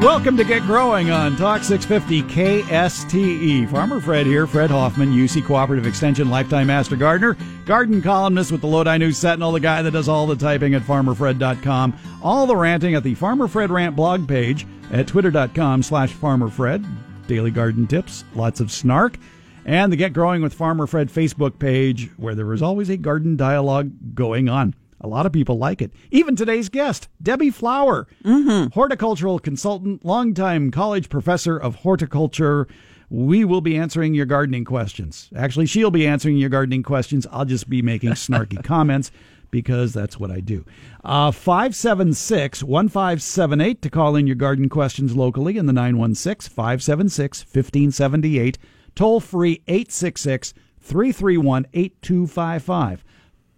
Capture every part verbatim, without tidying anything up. Welcome to Get Growing on Talk six fifty K S T E. Farmer Fred here, Fred Hoffman, U C Cooperative Extension Lifetime Master Gardener, garden columnist with the Lodi News Sentinel, the guy that does all the typing at Farmer Fred dot com, all the ranting at the Farmer Fred Rant blog page at Twitter dot com slash Farmer Fred, daily garden tips, lots of snark, and the Get Growing with Farmer Fred Facebook page, where there is always a garden dialogue going on. A lot of people like it. Even today's guest, Debbie Flower, mm-hmm. horticultural consultant, longtime college professor of horticulture. We will be answering your gardening questions. Actually, she'll be answering your gardening questions. I'll just be making snarky comments because that's what I do. Uh, five seven six, one five seven eight to call in your garden questions locally in the nine one six, five seven six, one five seven eight. Toll free eight six six, three three one, eight two five five.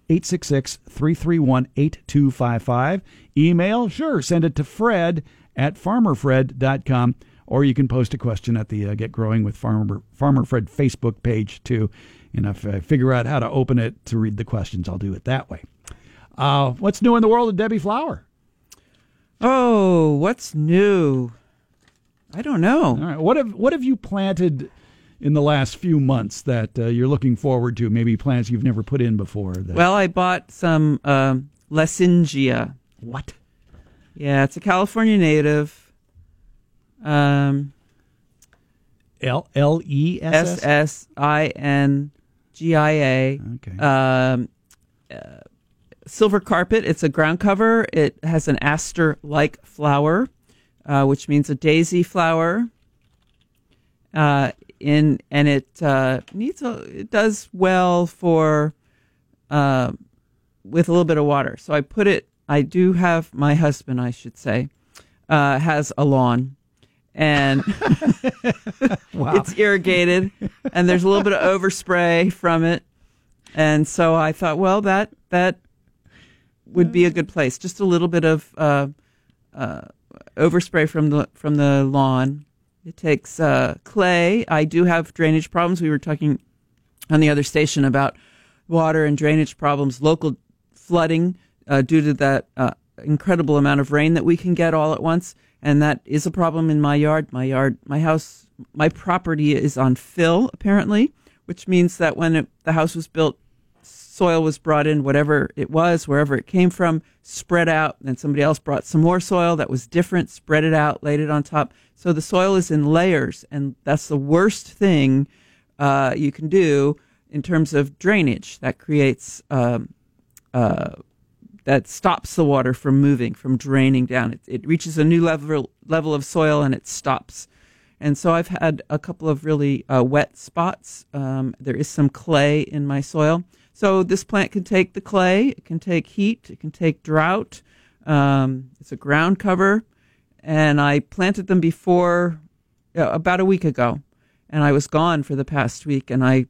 eight six six, three three one, eight two five five. Email, sure, send it to Fred at Farmer Fred dot com, or you can post a question at the uh, Get Growing with Farmer, Farmer Fred Facebook page, too. And if I figure out how to open it to read the questions, I'll do it that way. Uh, what's new in the world of Debbie Flower? Oh, what's new? I don't know. All right. What have, what have you planted in the last few months that uh, you're looking forward to, maybe plants you've never put in before? That... Well, I bought some uh, Lessingia. What? Yeah, it's a California native. Um, L E S S I N G I A. Okay. Um, uh, silver carpet. It's a ground cover. It has an aster-like flower, uh, which means a daisy flower. Uh, in and it uh, needs a, it does well for uh, with a little bit of water. So I put it. I do have my husband, I should say, uh, has a lawn, and wow. It's irrigated, and there's a little bit of overspray from it, and so I thought, well, that that would be a good place. Just a little bit of uh, uh, overspray from the from the lawn. It takes uh, clay. I do have drainage problems. We were talking on the other station about water and drainage problems, local flooding uh, due to that uh, incredible amount of rain that we can get all at once. And that is a problem in my yard. My yard, my house, my property is on fill, apparently, which means that when it, the house was built, soil was brought in, whatever it was, wherever it came from, spread out, and then somebody else brought some more soil that was different, spread it out, laid it on top. So the soil is in layers, and that's the worst thing uh, you can do in terms of drainage. That creates, um, uh, that stops the water from moving, from draining down. It, it reaches a new level level of soil, and it stops. And so I've had a couple of really uh, wet spots. Um, there is some clay in my soil. So this plant can take the clay, it can take heat, it can take drought. Um, it's a ground cover, and I planted them before uh, about a week ago, and I was gone for the past week. And I,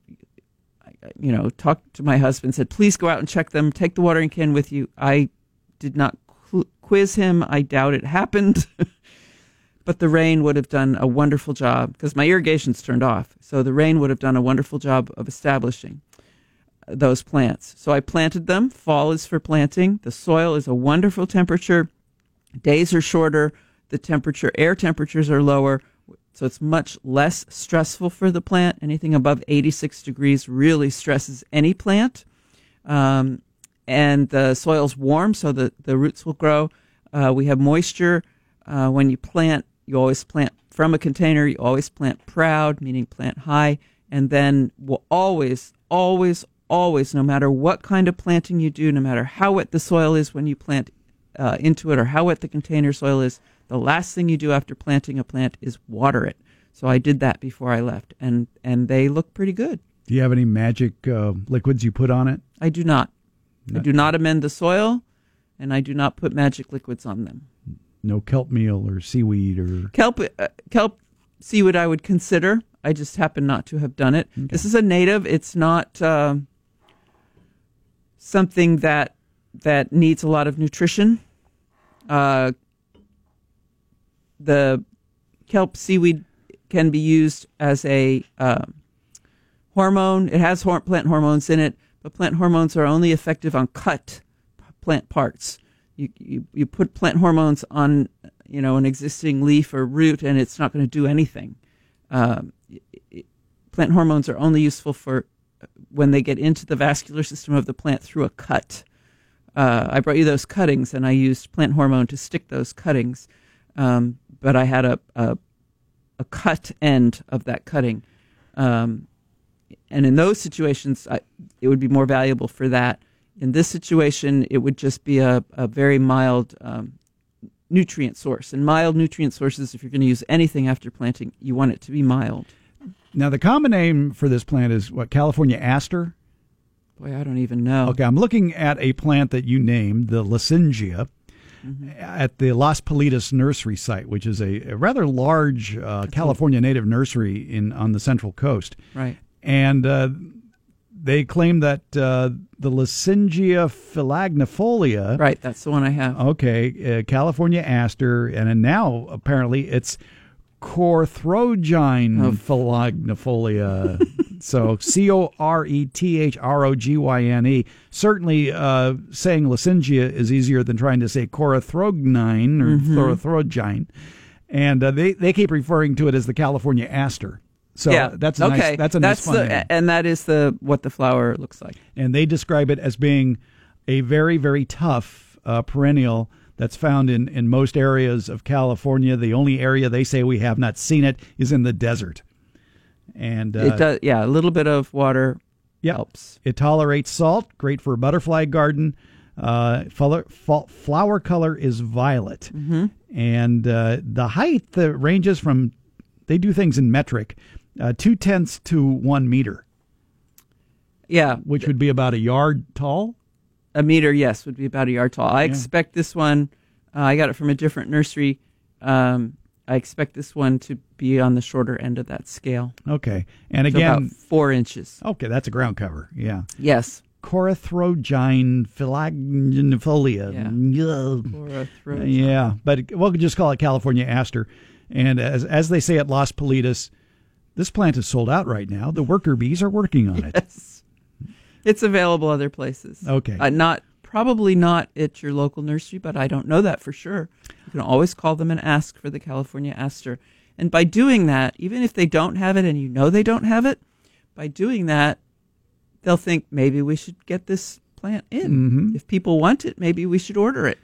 I, you know, talked to my husband, said, "Please go out and check them. Take the watering can with you." I did not qu- quiz him. I doubt it happened, but the rain would have done a wonderful job because my irrigation's turned off. So the rain would have done a wonderful job of establishing those plants. So I planted them. Fall is for planting. The soil is a wonderful temperature. Days are shorter. The temperature, air temperatures are lower. So it's much less stressful for the plant. Anything above eighty-six degrees really stresses any plant. Um, and the soil's warm, so the, the roots will grow. Uh, we have moisture. Uh, when you plant, you always plant from a container. You always plant proud, meaning plant high. And then we'll always, always, Always, no matter what kind of planting you do, no matter how wet the soil is when you plant uh, into it or how wet the container soil is, the last thing you do after planting a plant is water it. So I did that before I left, and, and they look pretty good. Do you have any magic uh, liquids you put on it? I do not. not. I do not amend the soil, and I do not put magic liquids on them. No kelp meal or seaweed or... Kelp, uh, kelp seaweed I would consider. I just happen not to have done it. Okay. This is a native. It's not... Uh, Something that that needs a lot of nutrition. Uh, the kelp seaweed can be used as a uh, hormone. It has hor- plant hormones in it, but plant hormones are only effective on cut plant parts. You you, you put plant hormones on you know, an existing leaf or root, and it's not going to do anything. Um, it, plant hormones are only useful for when they get into the vascular system of the plant through a cut. Uh, I brought you those cuttings, and I used plant hormone to stick those cuttings, um, but I had a, a a cut end of that cutting. Um, and in those situations, I, it would be more valuable for that. In this situation, it would just be a, a very mild um, nutrient source. And mild nutrient sources, if you're going to use anything after planting, you want it to be mild. Now, the common name for this plant is, what, California aster? Boy, I don't even know. Okay, I'm looking at a plant that you named, the Lessingia, mm-hmm. at the Las Pilitas nursery site, which is a, a rather large uh, California cool. native nursery in on the Central Coast. Right. And uh, they claim that uh, the Lessingia filagnifolia... Right, that's the one I have. Okay, uh, California aster, and now apparently it's... Corethrogyne oh. filagnifolia. So C O R E T H R O G Y N E. Certainly uh, saying Lessingia is easier than trying to say Corethrogyne or mm-hmm. Corethrogyne. And uh, they, they keep referring to it as the California aster. So yeah. that's a okay. nice that's a that's nice the, fun name. And that is the what the flower looks like. And they describe it as being a very, very tough uh, perennial that's found in, in most areas of California. The only area they say we have not seen it is in the desert. And uh, it does, yeah, a little bit of water yeah, helps. It tolerates salt, great for a butterfly garden. Uh, flower, flower color is violet. Mm-hmm. And uh, the height uh, ranges from, they do things in metric, uh, two-tenths to one meter. Yeah. Which would be about a yard tall. A meter, yes, would be about a yard tall. I yeah. expect this one, uh, I got it from a different nursery, um, I expect this one to be on the shorter end of that scale. Okay. And so again... about four inches. Okay, that's a ground cover, yeah. Yes. Corethrogyne filagnifolia. Yeah. Corethrogyne. Yeah, but we'll just call it California aster. And as as they say at Las Pilitas, this plant is sold out right now. The worker bees are working on it. Yes. It's available other places. Okay. Uh, not probably not at your local nursery, but I don't know that for sure. You can always call them and ask for the California aster. And by doing that, even if they don't have it and you know they don't have it, by doing that, they'll think maybe we should get this plant in. Mm-hmm. If people want it, maybe we should order it.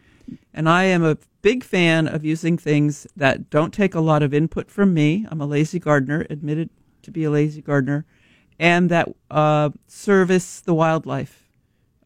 And I am a big fan of using things that don't take a lot of input from me. I'm a lazy gardener, admitted to be a lazy gardener. And that uh, service the wildlife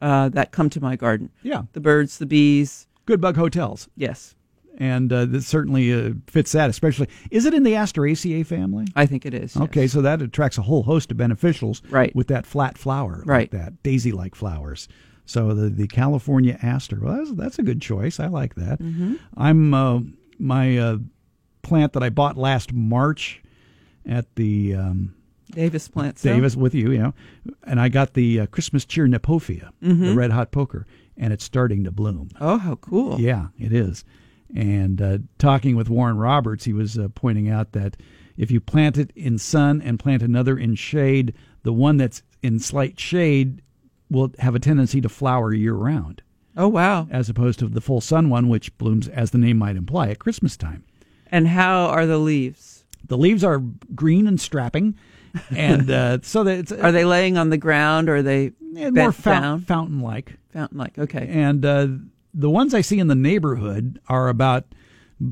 uh, that come to my garden. Yeah. The birds, the bees. Good bug hotels. Yes. And uh, this certainly uh, fits that, especially. Is it in the Asteraceae family? I think it is. Okay, yes. So that attracts a whole host of beneficials right. with that flat flower, right. like that daisy-like flowers. So the, the California aster, well, that's, that's a good choice. I like that. Mm-hmm. I'm uh, my uh, plant that I bought last March at the... Um, Davis plants. Davis with you, you know. And I got the uh, Christmas Cheer Kniphofia, mm-hmm. the red hot poker, and it's starting to bloom. Oh, how cool. Yeah, it is. And uh, talking with Warren Roberts, he was uh, pointing out that if you plant it in sun and plant another in shade, the one that's in slight shade will have a tendency to flower year-round. Oh, wow. As opposed to the full sun one, which blooms, as the name might imply, at Christmas time. And how are the leaves? The leaves are green and strapping. And uh, so that it's, are they laying on the ground or are they yeah, more fount- fountain like? Fountain like, okay. And uh, the ones I see in the neighborhood are about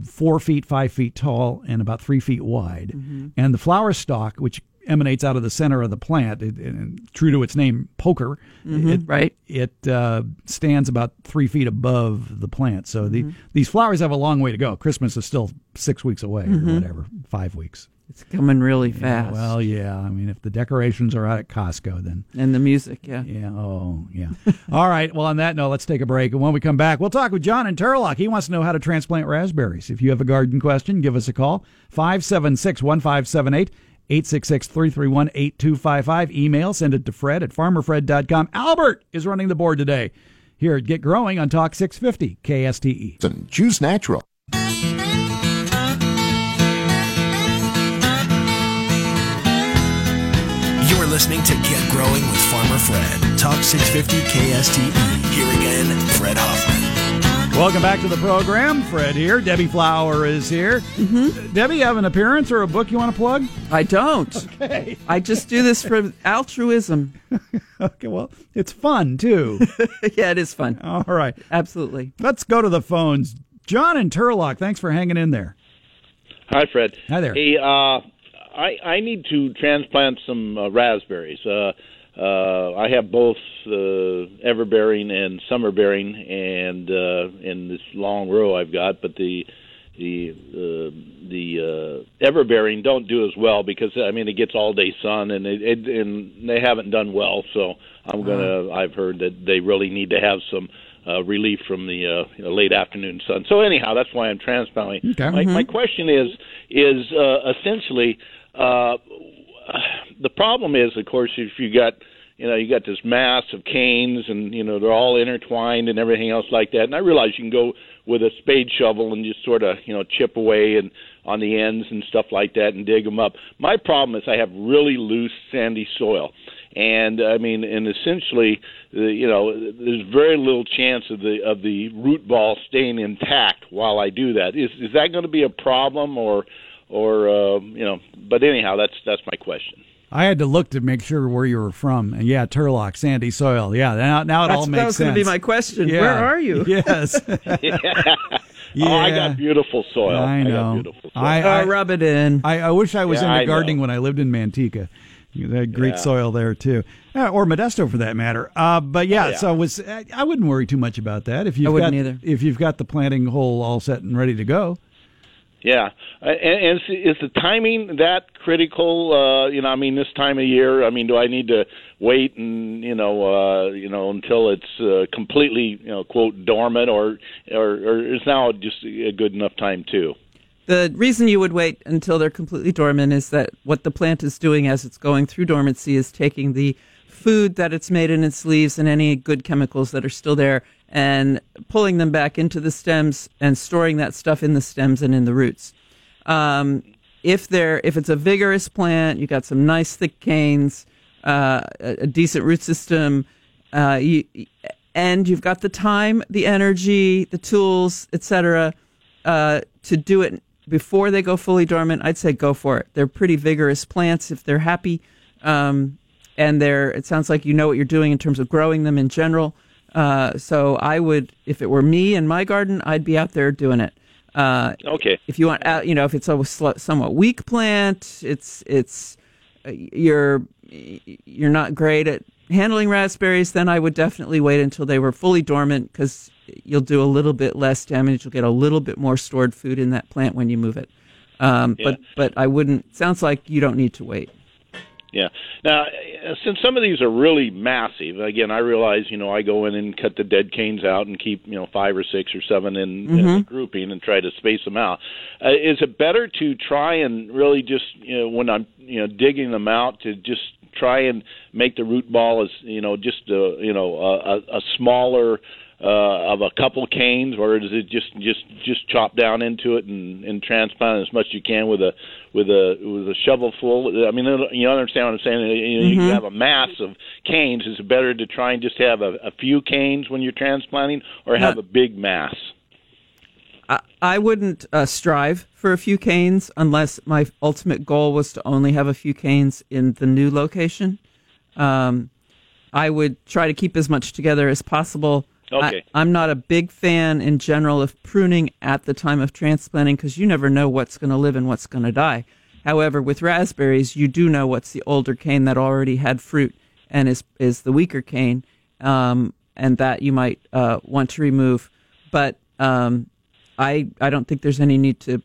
four feet, five feet tall, and about three feet wide. Mm-hmm. And the flower stalk, which emanates out of the center of the plant, it, it, true to its name, poker, mm-hmm, it, right? It uh, stands about three feet above the plant. So the, mm-hmm. these flowers have a long way to go. Christmas is still six weeks away mm-hmm. or whatever, five weeks. It's coming really fast. Yeah, well, yeah. I mean, if the decorations are out at Costco, then... And the music, yeah. Yeah, oh, yeah. All right, well, on that note, let's take a break. And when we come back, we'll talk with John in Turlock. He wants to know how to transplant raspberries. If you have a garden question, give us a call. five seven six, one five seven eight, eight six six, three three one, eight two five five. Email, send it to Fred at farmer fred dot com. Albert is running the board today here at Get Growing on Talk six fifty K S T E. Choose natural. Listening to Get Growing with Farmer Fred. Talk six fifty K S T E. Here again, Fred Hoffman. Welcome back to the program. Fred here. Debbie Flower is here. Mm-hmm. Debbie, you have an appearance or a book you want to plug? I don't. Okay. I just do this for altruism. Okay, well, it's fun, too. Yeah, it is fun. All right. Absolutely. Let's go to the phones. John in Turlock, thanks for hanging in there. Hi, Fred. Hi there. Hey, uh, I, I need to transplant some uh, raspberries. Uh, uh, I have both uh, everbearing and summerbearing, and uh, in this long row I've got, but the the uh, the uh, everbearing don't do as well because I mean it gets all day sun, and it, it and they haven't done well. So I'm gonna. Uh-huh. I've heard that they really need to have some. Uh, relief from the uh, you know, late afternoon sun. So anyhow, that's why I'm transplanting. Okay. My, mm-hmm. my question is, is uh, essentially uh, the problem is, of course, if you got, you know, you got this mass of canes, and you know they're all intertwined and everything else like that. And I realize you can go with a spade shovel and just sort of, you know, chip away and on the ends and stuff like that and dig them up. My problem is I have really loose sandy soil. And I mean, and essentially, you know, there's very little chance of the of the root ball staying intact while I do that. Is is that going to be a problem, or, or uh, you know? But anyhow, that's that's my question. I had to look to make sure where you were from, and yeah, Turlock, sandy soil. Yeah, now now it that's all makes sense. That was going to be my question. Yeah. Where are you? Yes. Yeah. Yeah. Oh, I got beautiful soil. I know. I got beautiful soil. I, I, oh, rub it in. I, I wish I was yeah, into gardening when I lived in Manteca. That Greek yeah. soil there, too. Or Modesto, for that matter. Uh, but, yeah, yeah. so was, I wouldn't worry too much about that if you've I wouldn't got, either. If you've got the planting hole all set and ready to go. Yeah. And is the timing that critical? Uh, you know, I mean, this time of year, I mean, do I need to wait and, you know, uh, you know, until it's uh, completely, you know, quote, dormant, or, or, or is now just a good enough time, too? The reason you would wait until they're completely dormant is that what the plant is doing as it's going through dormancy is taking the food that it's made in its leaves and any good chemicals that are still there and pulling them back into the stems and storing that stuff in the stems and in the roots. Um, if they're, if it's a vigorous plant, you got some nice thick canes, uh, a, a decent root system, uh, you, and you've got the time, the energy, the tools, et cetera, uh, to do it. Before they go fully dormant, I'd say go for it. They're pretty vigorous plants if they're happy, um, and they're. It sounds like you know what you're doing in terms of growing them in general. Uh, so I would, if it were me in my garden, I'd be out there doing it. Uh, okay. If you want, out, you know, if it's a somewhat weak plant, it's it's you're you're not great at handling raspberries, then I would definitely wait until they were fully dormant because. You'll do a little bit less damage. You'll get a little bit more stored food in that plant when you move it. Um, yeah. But but I wouldn't. Sounds like you don't need to wait. Yeah. Now, since some of these are really massive, again, I realize you know I go in and cut the dead canes out and keep you know five or six or seven in, mm-hmm. in the grouping and try to space them out. Uh, is it better to try and really just you know when I'm you know digging them out to just try and make the root ball as you know just a, you know a, a smaller Uh, of a couple canes, or does it just, just, just chop down into it and, and transplant as much as you can with a with a with a shovel full? I mean, you understand what I'm saying? You know, mm-hmm. you have a mass of canes. Is it better to try and just have a, a few canes when you're transplanting, or have no. a big mass? I, I wouldn't uh, strive for a few canes unless my ultimate goal was to only have a few canes in the new location. Um, I would try to keep as much together as possible. Okay. I, I'm not a big fan in general of pruning at the time of transplanting because you never know what's going to live and what's going to die. However, with raspberries, you do know what's the older cane that already had fruit and is is the weaker cane, um, and that you might uh, want to remove. But um, I I don't think there's any need to,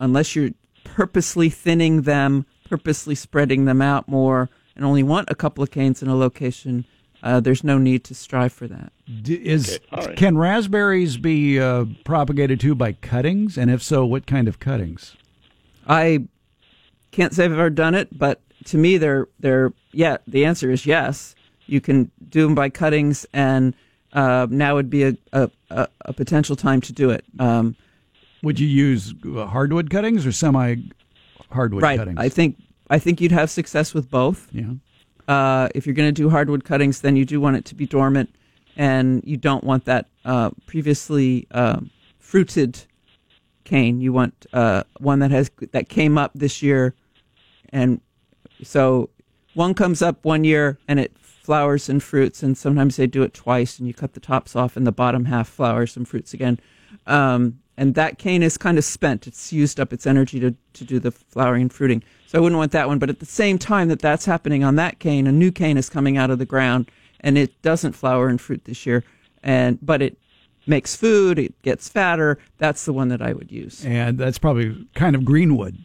unless you're purposely thinning them, purposely spreading them out more, and only want a couple of canes in a location. Uh, there's no need to strive for that. D- is, okay. right. Can raspberries be uh, propagated too by cuttings? And if so, what kind of cuttings? I can't say I've ever done it, but to me, they're they're yeah. The answer is yes. You can do them by cuttings, and uh, now would be a, a, a, a potential time to do it. Um, would you use hardwood cuttings or semi hardwood right. cuttings? I think I think you'd have success with both. Yeah. Uh, if you're going to do hardwood cuttings, then you do want it to be dormant and you don't want that uh, previously uh, fruited cane. You want uh, one that has that came up this year, and so one comes up one year and it flowers and fruits, and sometimes they do it twice, and you cut the tops off and the bottom half flowers and fruits again. Um, and that cane is kind of spent. It's used up its energy to, to do the flowering and fruiting. So I wouldn't want that one. But at the same time that that's happening on that cane, a new cane is coming out of the ground, and it doesn't flower and fruit this year, and but it makes food, it gets fatter. That's the one that I would use. And that's probably kind of greenwood,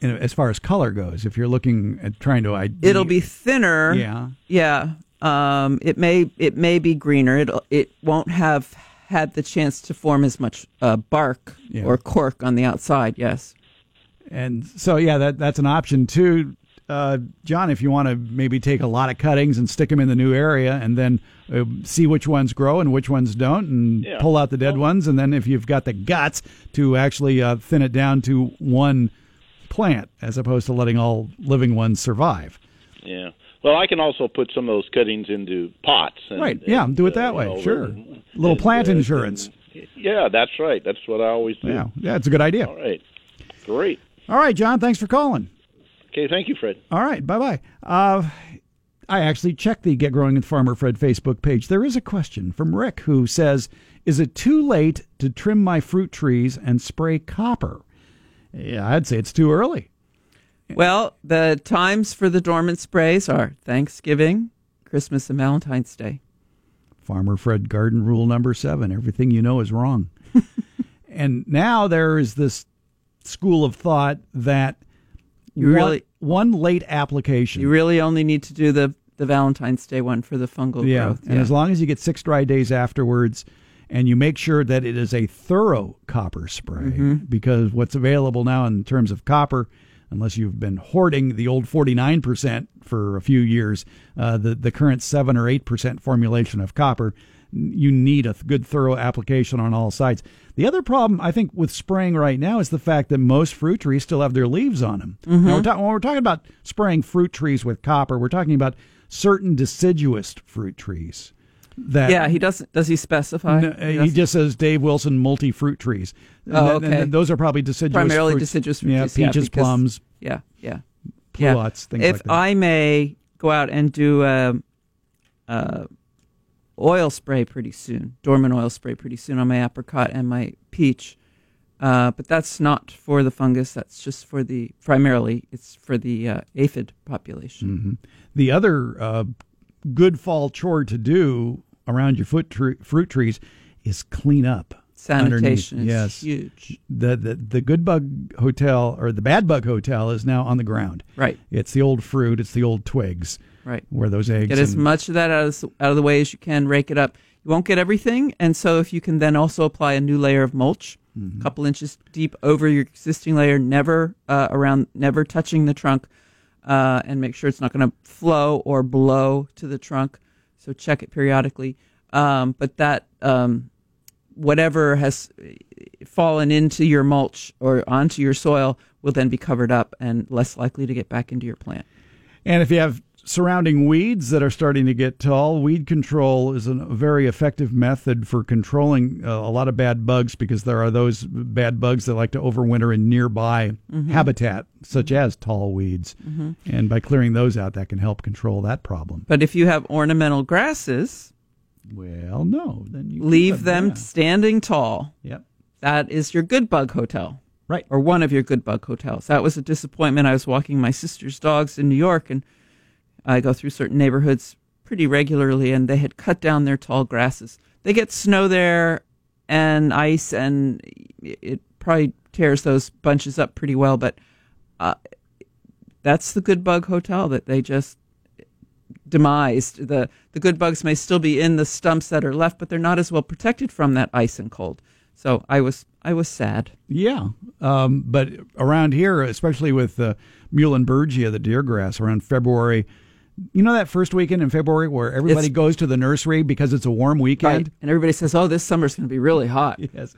you know, as far as color goes, if you're looking at trying to identify. It'll be thinner. Yeah. Yeah. Um, it may it may be greener. It it won't have had the chance to form as much uh, bark yeah. or cork on the outside, yes. And so, yeah, that that's an option, too. Uh, John, if you want to maybe take a lot of cuttings and stick them in the new area and then uh, see which ones grow and which ones don't, and yeah. pull out the dead ones. And then if you've got the guts to actually uh, thin it down to one plant as opposed to letting all living ones survive. Yeah. Well, I can also put some of those cuttings into pots. And, right. Yeah, and, do it that uh, way. You know, sure. And, little plant and, uh, insurance. And, yeah, that's right. That's what I always do. Yeah, yeah, it's a good idea. All right. Great. All right, John, thanks for calling. Okay, thank you, Fred. All right, bye-bye. Uh, I actually checked the Get Growing with Farmer Fred Facebook page. There is a question from Rick who says, is it too late to trim my fruit trees and spray copper? Yeah, I'd say it's too early. Well, the times for the dormant sprays are Thanksgiving, Christmas, and Valentine's Day. Farmer Fred Garden Rule number seven, everything you know is wrong. And now there is this school of thought that You really one, one late application. You really only need to do the, the Valentine's Day one for the fungal yeah. growth. And yeah. as long as you get six dry days afterwards, and you make sure that it is a thorough copper spray, mm-hmm. because what's available now in terms of copper, unless you've been hoarding the old forty-nine percent for a few years, uh, the, the current seven or eight percent formulation of copper, you need a good thorough application on all sides. The other problem, I think, with spraying right now is the fact that most fruit trees still have their leaves on them. Mm-hmm. Now, we're ta- when we're talking about spraying fruit trees with copper, we're talking about certain deciduous fruit trees. That yeah, he doesn't. Does he specify? No, he, he just says Dave Wilson multi-fruit trees. Oh, and, okay. And those are probably deciduous Primarily fruits. deciduous fruit yeah, trees. Yeah, peaches, because, plums. Yeah, yeah. Pluots, yeah. things if like that. If I may go out and do... Uh, uh, oil spray pretty soon, dormant oil spray pretty soon on my apricot and my peach. Uh, but that's not for the fungus. That's just for the, primarily, it's for the uh, aphid population. Mm-hmm. The other uh, good fall chore to do around your foot tre- fruit trees is clean up. Sanitation is yes. huge. The, the the good bug hotel, or the bad bug hotel, is now on the ground. Right. It's the old fruit. It's the old twigs. Right. Where those eggs. Get as much of that out of, out of the way as you can. Rake it up. You won't get everything. And so if you can then also apply a new layer of mulch, mm-hmm. a couple inches deep over your existing layer, never uh, around, never touching the trunk, uh, and make sure it's not going to flow or blow to the trunk. So check it periodically. Um, but that um, whatever has fallen into your mulch or onto your soil will then be covered up and less likely to get back into your plant. And if you have surrounding weeds that are starting to get tall, weed control is a very effective method for controlling uh, a lot of bad bugs, because there are those bad bugs that like to overwinter in nearby mm-hmm. habitat, such as tall weeds. Mm-hmm. And by clearing those out, that can help control that problem. But if you have ornamental grasses, well, no, then you leave them that. standing tall. Yep, that is your good bug hotel, right? Or one of your good bug hotels. That was a disappointment. I was walking my sister's dogs in New York, and I go through certain neighborhoods pretty regularly, and they had cut down their tall grasses. They get snow there and ice, and it probably tears those bunches up pretty well, but uh, that's the good bug hotel that they just demised. The the good bugs may still be in the stumps that are left, but they're not as well protected from that ice and cold. So I was I was sad. Yeah, um, but around here, especially with uh, Muhlenbergia, the deer grass, around February, you know, that first weekend in February where everybody it's, goes to the nursery because it's a warm weekend? Right. And everybody says, oh, this summer's going to be really hot. Yes.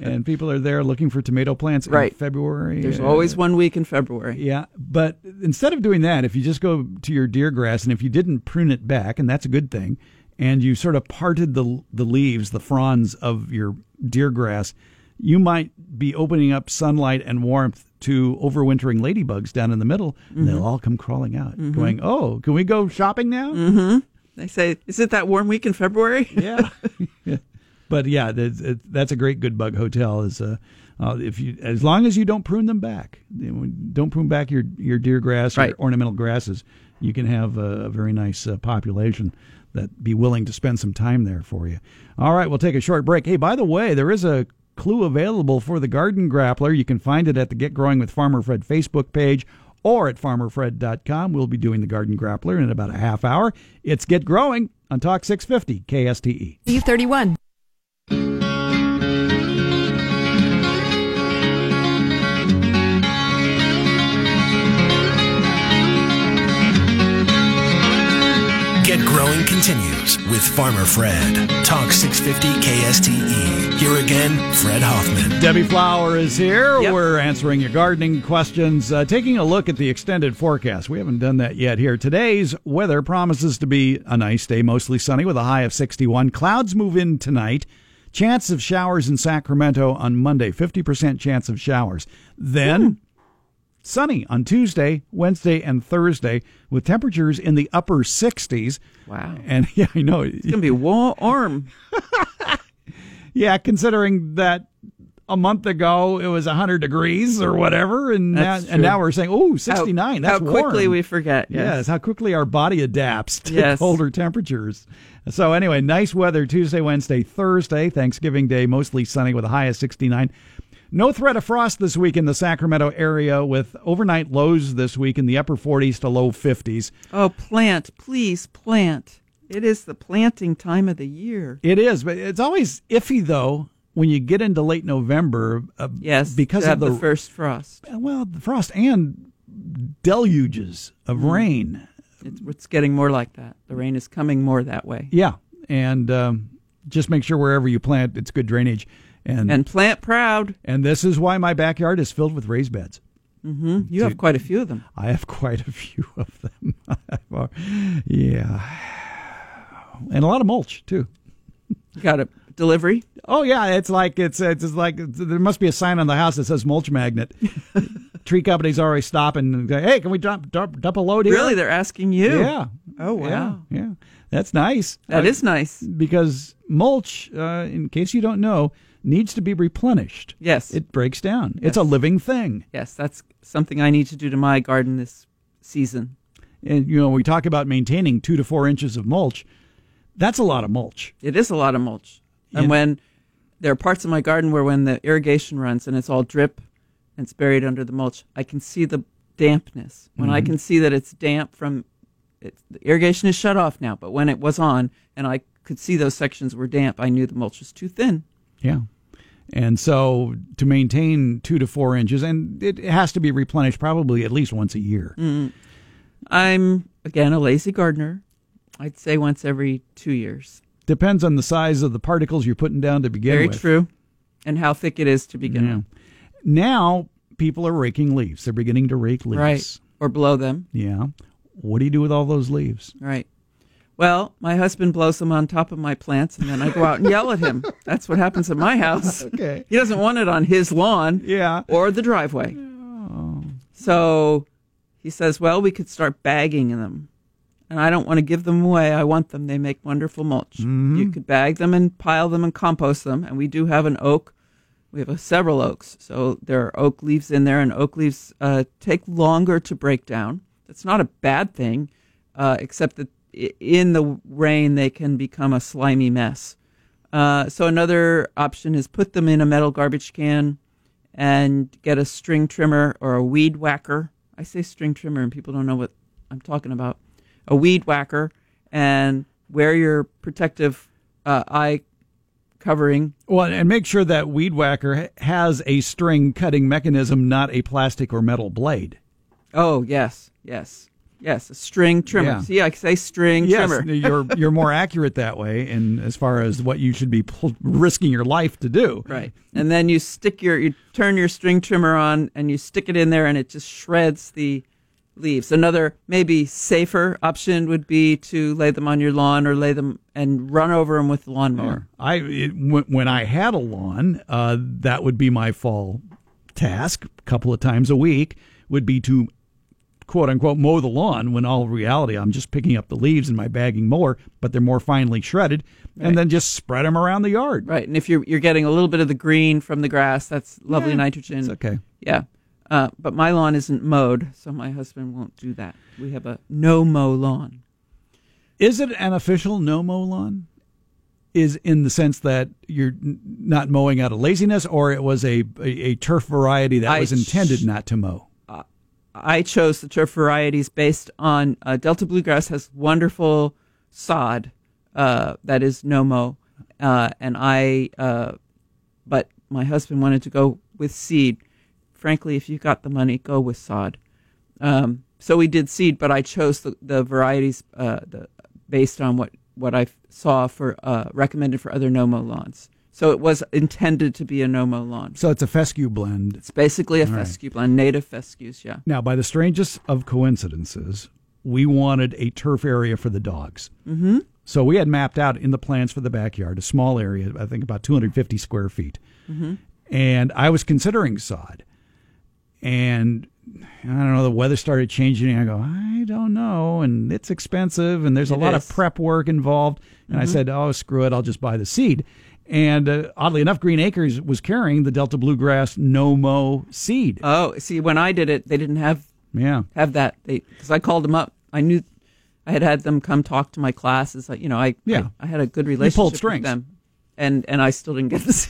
And people are there looking for tomato plants right. in February. There's uh, always one week in February. Yeah. But instead of doing that, if you just go to your deer grass, and if you didn't prune it back, and that's a good thing, and you sort of parted the the leaves, the fronds of your deer grass, you might be opening up sunlight and warmth to overwintering ladybugs down in the middle, and mm-hmm. they'll all come crawling out, mm-hmm. going, oh, can we go shopping now? Mm-hmm. They say, is it that warm week in February? Yeah. But, yeah, that's a great good bug hotel. Is uh, uh, if you as long as you don't prune them back. Don't prune back your, your deer grass or right. ornamental grasses. You can have a very nice uh, population that be willing to spend some time there for you. All right, we'll take a short break. Hey, by the way, there is a clue available for the Garden Grappler. You can find it at the Get Growing with Farmer Fred Facebook page or at farmer fred dot com. We'll be doing the Garden Grappler in about a half hour. It's Get Growing on Talk six fifty K S T E. E thirty-one. Get Growing continues with Farmer Fred. Talk six fifty K S T E. Here again, Fred Hoffman. Debbie Flower is here. Yep. We're answering your gardening questions, uh, taking a look at the extended forecast. We haven't done that yet here. Today's weather promises to be a nice day, mostly sunny with a high of sixty-one. Clouds move in tonight. Chance of showers in Sacramento on Monday, fifty percent chance of showers. Then... Mm. Sunny on Tuesday, Wednesday, and Thursday with temperatures in the upper sixties. Wow. And yeah, I know. It's going to be warm. Yeah, considering that a month ago it was one hundred degrees or whatever, and, that, and now we're saying, oh, sixty-nine. How, that's warm. How quickly warm. We forget. Yes. yes, how quickly our body adapts to yes. colder temperatures. So anyway, nice weather Tuesday, Wednesday, Thursday, Thanksgiving Day, mostly sunny with a high of sixty-nine. No threat of frost this week in the Sacramento area with overnight lows this week in the upper forties to low fifties. Oh, plant, please plant. It is the planting time of the year. It is, but it's always iffy, though, when you get into late November. Uh, yes, because of the, the first frost. Well, the frost and deluges of mm. rain. It's, it's getting more like that. The rain is coming more that way. Yeah, and um, just make sure wherever you plant, it's good drainage. And, and plant proud. And this is why my backyard is filled with raised beds. Mm-hmm. You to, have quite a few of them. I have quite a few of them. Yeah. And a lot of mulch, too. You got a delivery? Oh, yeah. It's like, it's, it's like there must be a sign on the house that says mulch magnet. Tree companies already stop and go, hey, can we dump, dump, dump a load here? Really? They're asking you? Yeah. Oh, wow. Yeah. yeah. That's nice. That uh, is nice. Because mulch, uh, in case you don't know, needs to be replenished. Yes. It breaks down. Yes. It's a living thing. Yes, that's something I need to do to my garden this season. And, you know, we talk about maintaining two to four inches of mulch. That's a lot of mulch. It is a lot of mulch. And yeah. when there are parts of my garden where when the irrigation runs and it's all drip and it's buried under the mulch, I can see the dampness. When mm-hmm. I can see that it's damp from, it, the irrigation is shut off now, but when it was on and I could see those sections were damp, I knew the mulch was too thin. Yeah. And so to maintain two to four inches, and it has to be replenished probably at least once a year. Mm. I'm, again, a lazy gardener. I'd say once every two years. Depends on the size of the particles you're putting down to begin Very with. Very true. And how thick it is to begin yeah. with. Now people are raking leaves. They're beginning to rake leaves. Right. Or blow them. Yeah. What do you do with all those leaves? Right. Well, my husband blows them on top of my plants, and then I go out and yell at him. That's what happens at my house. Okay. He doesn't want it on his lawn yeah. or the driveway. Oh. So he says, well, we could start bagging them. And I don't want to give them away. I want them. They make wonderful mulch. Mm-hmm. You could bag them and pile them and compost them. And we do have an oak. We have a, several oaks. So there are oak leaves in there, and oak leaves uh, take longer to break down. That's not a bad thing, uh, except that in the rain, they can become a slimy mess. Uh, so another option is put them in a metal garbage can and get a string trimmer or a weed whacker. I say string trimmer and people don't know what I'm talking about. A weed whacker, and wear your protective uh, eye covering. Well, and make sure that weed whacker has a string cutting mechanism, not a plastic or metal blade. Oh, yes, yes. Yes, a string trimmer. Yeah. See, I say string yes, trimmer. Yes, you're you're more accurate that way, in as far as what you should be pull, risking your life to do. Right, and then you stick your you turn your string trimmer on, and you stick it in there, and it just shreds the leaves. Another maybe safer option would be to lay them on your lawn or lay them and run over them with the lawnmower. Yeah. I it, when I had a lawn, uh, that would be my fall task a couple of times a week, would be to quote-unquote mow the lawn, when all reality I'm just picking up the leaves in my bagging mower, but they're more finely shredded, right. And then just spread them around the yard. Right, and if you're you're getting a little bit of the green from the grass, that's lovely yeah, nitrogen. It's okay. Yeah. Uh, but my lawn isn't mowed, so my husband won't do that. We have a no-mow lawn. Is it an official no-mow lawn? Is in the sense that you're not mowing out of laziness, or it was a, a, a turf variety that I was intended ch- not to mow? Uh, I chose the turf varieties based on uh, Delta Bluegrass has wonderful sod uh, that is no-mow, uh, and I. Uh, but my husband wanted to go with seed. Frankly, if you got the money, go with sod. Um, so we did seed, but I chose the, the varieties uh, the, based on what, what I saw for uh, recommended for other no-mow lawns. So it was intended to be a no-mow lawn. So it's a fescue blend. It's basically a All fescue right. blend, native fescues, yeah. Now, by the strangest of coincidences, we wanted a turf area for the dogs. Mm-hmm. So we had mapped out in the plans for the backyard a small area, I think about two hundred fifty square feet. Mm-hmm. And I was considering sod. And I don't know, the weather started changing. And I go, I don't know. And it's expensive. And there's a it lot is. of prep work involved. And mm-hmm. I said, oh, screw it. I'll just buy the seed. And uh, oddly enough, Green Acres was carrying the Delta Bluegrass no-mow seed. Oh, see, when I did it, they didn't have yeah have that. Because I called them up. I knew I had had them come talk to my classes. I, you know, I, yeah. I I had a good relationship with them. And and I still didn't get this.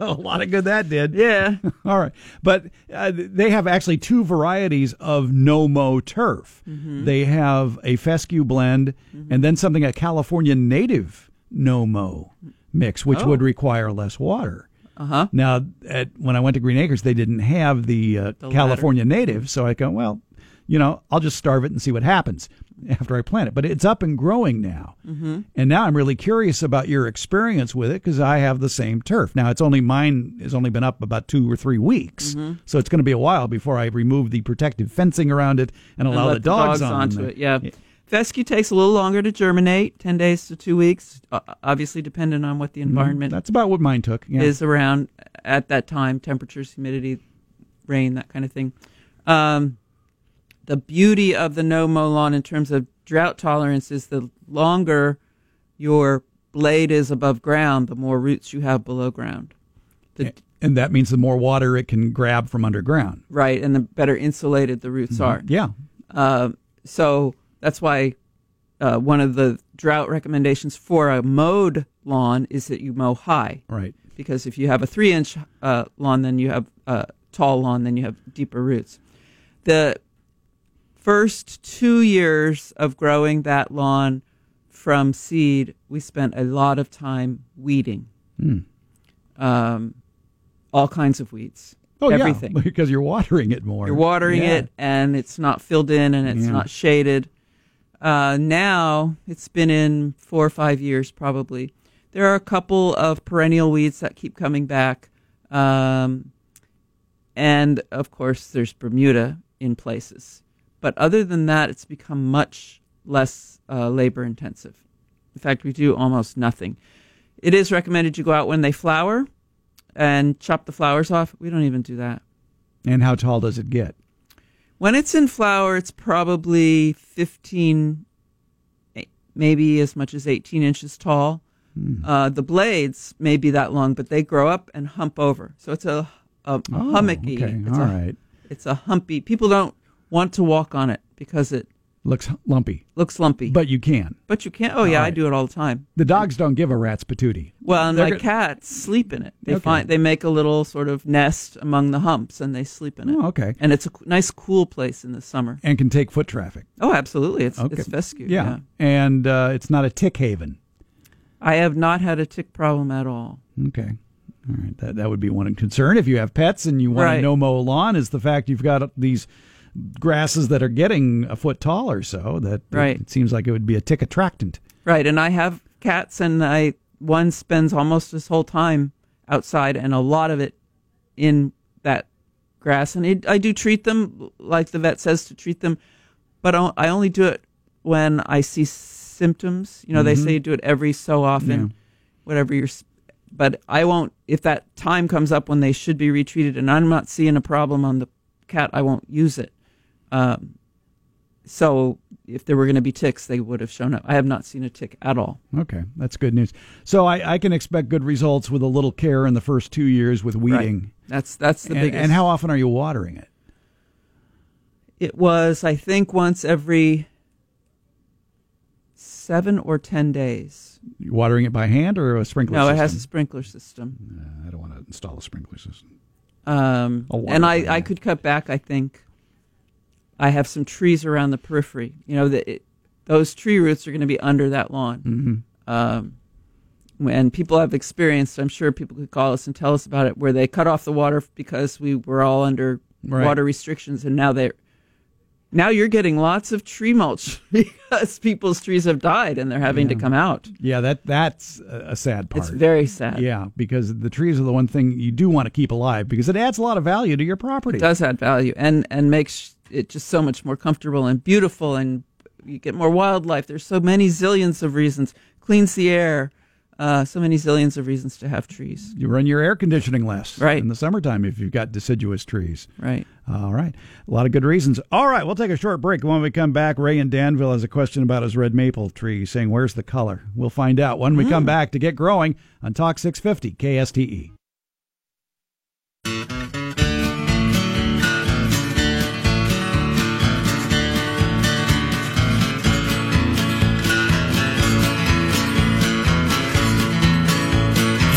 A lot of good that did. Yeah. All right. But uh, they have actually two varieties of no-mow turf. Mm-hmm. They have a fescue blend mm-hmm. and then something, a California native no-mow mix, which oh. would require less water. Uh-huh. Now, at, when I went to Green Acres, they didn't have the, uh, the California ladder. native. So I go, well, you know, I'll just starve it and see what happens after I plant it. But it's up and growing now. Mm-hmm. And now I'm really curious about your experience with it, because I have the same turf. Now, it's only mine has only been up about two or three weeks. Mm-hmm. So it's going to be a while before I remove the protective fencing around it and, and allow the dogs, the dogs on onto it. Yeah. yeah. Fescue takes a little longer to germinate, ten days to two weeks, obviously dependent on what the environment mm, that's about what mine took. Yeah. is around at that time, temperatures, humidity, rain, that kind of thing. Um, The beauty of the no-mow lawn in terms of drought tolerance is the longer your blade is above ground, the more roots you have below ground. The, and that means the more water it can grab from underground. Right, and the better insulated the roots mm-hmm. are. Yeah. Uh, so that's why uh, one of the drought recommendations for a mowed lawn is that you mow high. Right. Because if you have a three-inch uh, lawn, then you have a uh, tall lawn, then you have deeper roots. The first two years of growing that lawn from seed, we spent a lot of time weeding, mm. um, all kinds of weeds, oh, everything. Yeah, because you're watering it more. You're watering yeah. it, and it's not filled in, and it's yeah. not shaded. Uh, now, it's been in four or five years probably. There are a couple of perennial weeds that keep coming back. Um, and, of course, there's Bermuda in places. But other than that, it's become much less uh, labor-intensive. In fact, we do almost nothing. It is recommended you go out when they flower and chop the flowers off. We don't even do that. And how tall does it get? When it's in flower, it's probably fifteen, maybe as much as eighteen inches tall. Mm. Uh, the blades may be that long, but they grow up and hump over. So it's a, a, a oh, hummocky. Okay. It's All a, right. It's a humpy. People don't want to walk on it because it looks lumpy. Looks lumpy. But you can. But you can. Oh, yeah, right. I do it all the time. The dogs don't give a rat's patootie. Well, and They're my gonna... cats sleep in it. They okay. find they make a little sort of nest among the humps, and they sleep in it. Oh, okay. And it's a nice, cool place in the summer. And can take foot traffic. Oh, absolutely. It's okay. it's fescue. Yeah. yeah. And uh, it's not a tick haven. I have not had a tick problem at all. Okay. All right. That, that would be one concern if you have pets and you want right. to no-mow a lawn, is the fact you've got these grasses that are getting a foot tall or so, that right. it seems like it would be a tick attractant. Right, and I have cats, and I one spends almost his whole time outside, and a lot of it in that grass. And it, I do treat them like the vet says to treat them, but I only do it when I see symptoms. You know, mm-hmm. they say you do it every so often, yeah. whatever you're, but I won't, if that time comes up when they should be retreated and I'm not seeing a problem on the cat, I won't use it. Um, so if there were going to be ticks, they would have shown up. I have not seen a tick at all. Okay, that's good news. So I, I can expect good results with a little care in the first two years with weeding. Right. That's that's the and, biggest. And how often are you watering it? It was, I think, once every seven or ten days. You're watering it by hand or a sprinkler no, system? No, it has a sprinkler system. Uh, I don't want to install a sprinkler system. Um, and I, I could cut back, I think. I have some trees around the periphery. You know, the, it, those tree roots are going to be under that lawn. Mm-hmm. Um, and people have experienced, I'm sure people could call us and tell us about it, where they cut off the water because we were all under right. water restrictions, and now they're now you're getting lots of tree mulch because people's trees have died and they're having yeah. to come out. Yeah, that that's a sad part. It's very sad. Yeah, because the trees are the one thing you do want to keep alive because it adds a lot of value to your property. It does add value and, and makes it just so much more comfortable and beautiful, and you get more wildlife. There's so many zillions of reasons. Cleans the air. Uh, so many zillions of reasons to have trees. You run your air conditioning less right. in the summertime if you've got deciduous trees. Right. All right. A lot of good reasons. All right. We'll take a short break. When we come back, Ray in Danville has a question about his red maple tree, saying, where's the color? We'll find out when we mm. come back to Get Growing on Talk six fifty K S T E.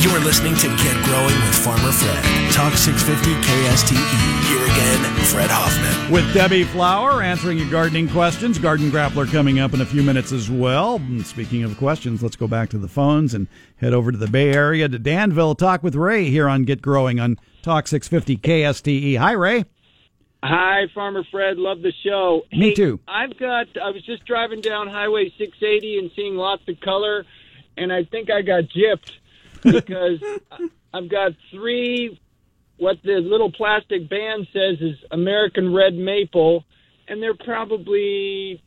You're listening to Get Growing with Farmer Fred. Talk six fifty K S T E. Here again, Fred Hoffman. With Debbie Flower answering your gardening questions. Garden Grappler coming up in a few minutes as well. And speaking of questions, let's go back to the phones and head over to the Bay Area to Danville. Talk with Ray here on Get Growing on Talk six fifty K S T E. Hi, Ray. Hi, Farmer Fred. Love the show. Me hey, too. I've got, I was just driving down Highway six eighty and seeing lots of color, and I think I got gypped. Because I've got three, what the little plastic band says is American red maple, and they're probably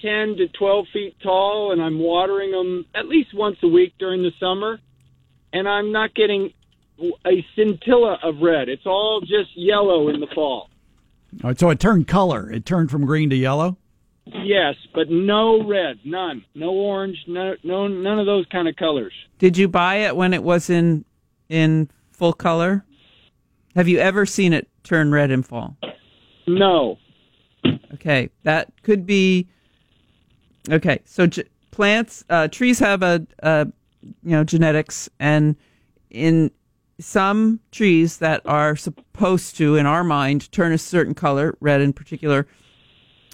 ten to twelve feet tall, and I'm watering them at least once a week during the summer, and I'm not getting a scintilla of red. It's all just yellow in the fall. All right, so it turned color. It turned from green to yellow? Yes, but no red, none, no orange, no, no, none of those kind of colors. Did you buy it when it was in in full color? Have you ever seen it turn red in fall? No. Okay, that could be. Okay, so ge- plants, uh, trees have a, a you know genetics, and in some trees that are supposed to, in our mind, turn a certain color, red in particular,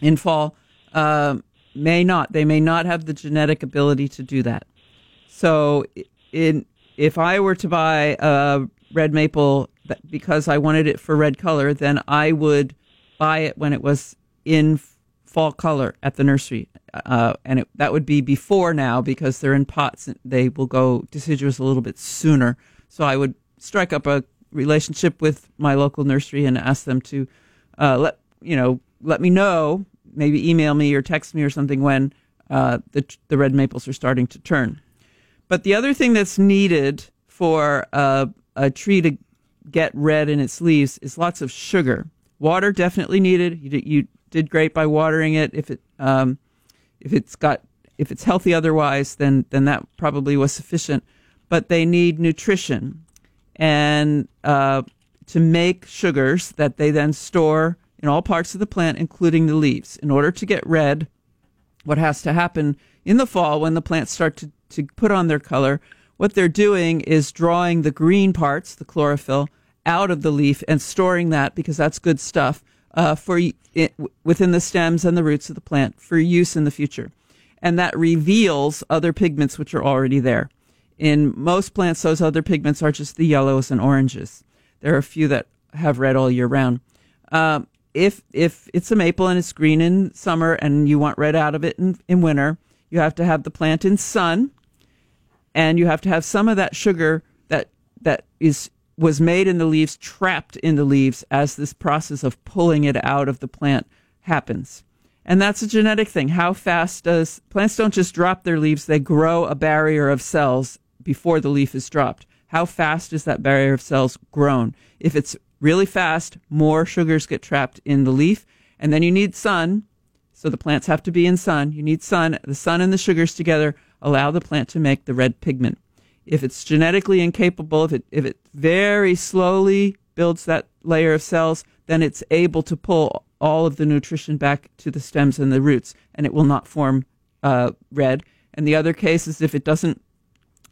in fall. Uh, may not. They may not have the genetic ability to do that. So in, if I were to buy a red maple that, because I wanted it for red color, then I would buy it when it was in fall color at the nursery. Uh, and it, that would be before now because they're in pots and they will go deciduous a little bit sooner. So I would strike up a relationship with my local nursery and ask them to uh, let, you know, let me know, maybe email me or text me or something when uh, the the red maples are starting to turn. But the other thing that's needed for uh, a tree to get red in its leaves is lots of sugar. Water definitely needed. You did, you did great by watering it. If it um, if it's got if it's healthy otherwise, then then that probably was sufficient. But they need nutrition, and uh, to make sugars that they then store in all parts of the plant, including the leaves. In order to get red, what has to happen in the fall when the plants start to, to put on their color, what they're doing is drawing the green parts, the chlorophyll, out of the leaf and storing that, because that's good stuff, uh, for it, within the stems and the roots of the plant for use in the future. And that reveals other pigments which are already there. In most plants, those other pigments are just the yellows and oranges. There are a few that have red all year round. Um, If if it's a maple and it's green in summer and you want red out of it in, in winter, you have to have the plant in sun, and you have to have some of that sugar that that is was made in the leaves, trapped in the leaves as this process of pulling it out of the plant happens. And that's a genetic thing. How fast does plants don't just drop their leaves, they grow a barrier of cells before the leaf is dropped. How fast is that barrier of cells grown? If it's really fast, more sugars get trapped in the leaf. And then you need sun. So the plants have to be in sun. You need sun. The sun and the sugars together allow the plant to make the red pigment. If it's genetically incapable, if it, if it very slowly builds that layer of cells, then it's able to pull all of the nutrition back to the stems and the roots, and it will not form uh, red. And the other case is if it doesn't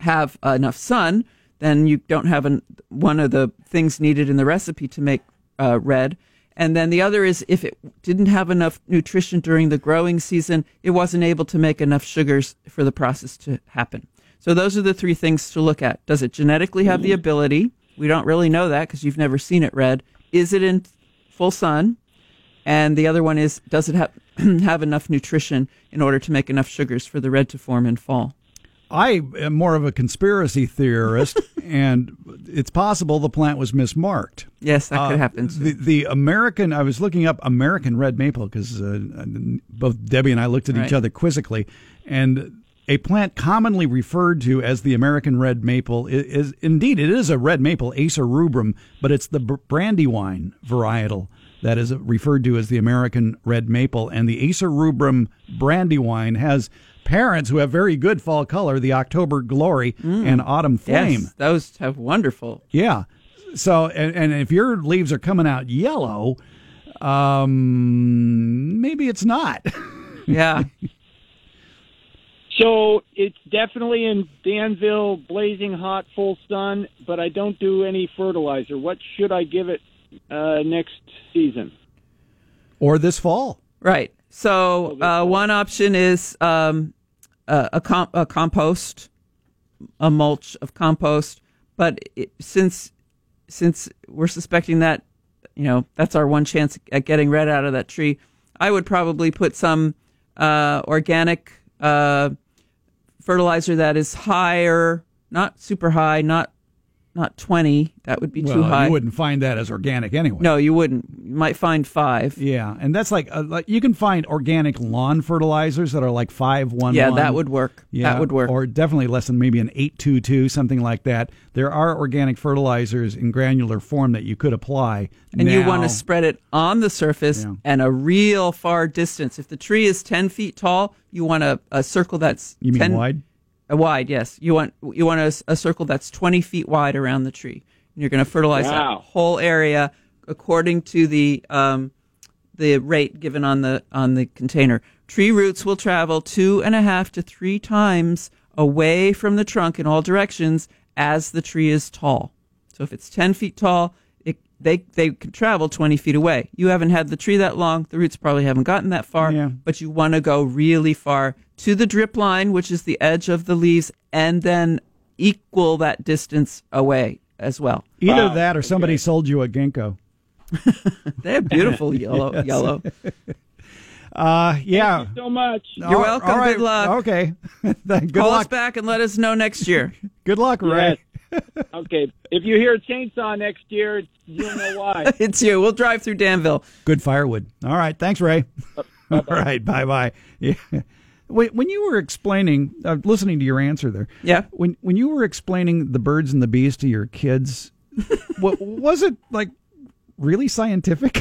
have enough sun, then you don't have an, one of the things needed in the recipe to make uh, red. And then the other is if it didn't have enough nutrition during the growing season, it wasn't able to make enough sugars for the process to happen. So those are the three things to look at. Does it genetically have the ability? We don't really know that because you've never seen it red. Is it in full sun? And the other one is, does it have, have enough nutrition in order to make enough sugars for the red to form in fall? I am more of a conspiracy theorist, and it's possible the plant was mismarked. Yes, that uh, could happen. The, the American, I was looking up American red maple because uh, both Debbie and I looked at right. each other quizzically, and a plant commonly referred to as the American red maple is, is indeed, it is a red maple, Acer rubrum, but it's the Brandywine varietal that is referred to as the American red maple, and the Acer rubrum Brandywine has parents who have very good fall color, the October Glory mm. and Autumn Flame. Yes, those have wonderful. Yeah. So, and, and if your leaves are coming out yellow, um, maybe it's not. Yeah. So it's definitely in Danville, blazing hot, full sun, but I don't do any fertilizer. What should I give it uh, next season? Or this fall. Right. So uh, one option is um, a, a, comp- a compost, a mulch of compost. But it, since since we're suspecting that, you know, that's our one chance at getting red out of that tree, I would probably put some uh, organic uh, fertilizer that is higher, not super high, not not twenty. That would be well, too high. You wouldn't find that as organic anyway. No, you wouldn't. You might find five. Yeah, and that's like, uh, like you can find organic lawn fertilizers that are like five one. Yeah, one. That would work. Yeah, that would work. Or definitely less than maybe an eight two two, something like that. There are organic fertilizers in granular form that you could apply. And now. You want to spread it on the surface yeah. and a real far distance. If the tree is ten feet tall, you want a, a circle that's you mean ten, wide. A wide, yes. You want you want a, a circle that's twenty feet wide around the tree, and you're going to fertilize wow. that whole area according to the um, the rate given on the on the container. Tree roots will travel two and a half to three times away from the trunk in all directions as the tree is tall. So if it's ten feet tall, it, they they can travel twenty feet away. You haven't had the tree that long; the roots probably haven't gotten that far. Yeah. But you want to go really far to the drip line, which is the edge of the leaves, and then equal that distance away as well. Either wow. that or somebody okay. sold you a ginkgo. They're beautiful yellow. Yes. Yellow. Uh, yeah. Thank you so much. You're all, welcome. All right. Good luck. Okay. Good Call luck. us back and let us know next year. Good luck, Ray. Yes. Okay. If you hear a chainsaw next year, you'll know why. It's you. We'll drive through Danville. Good firewood. All right. Thanks, Ray. Bye-bye. All right. Bye-bye. Yeah. When you were explaining, uh, listening to your answer there, yeah. When when you were explaining the birds and the bees to your kids, what, was it like really scientific?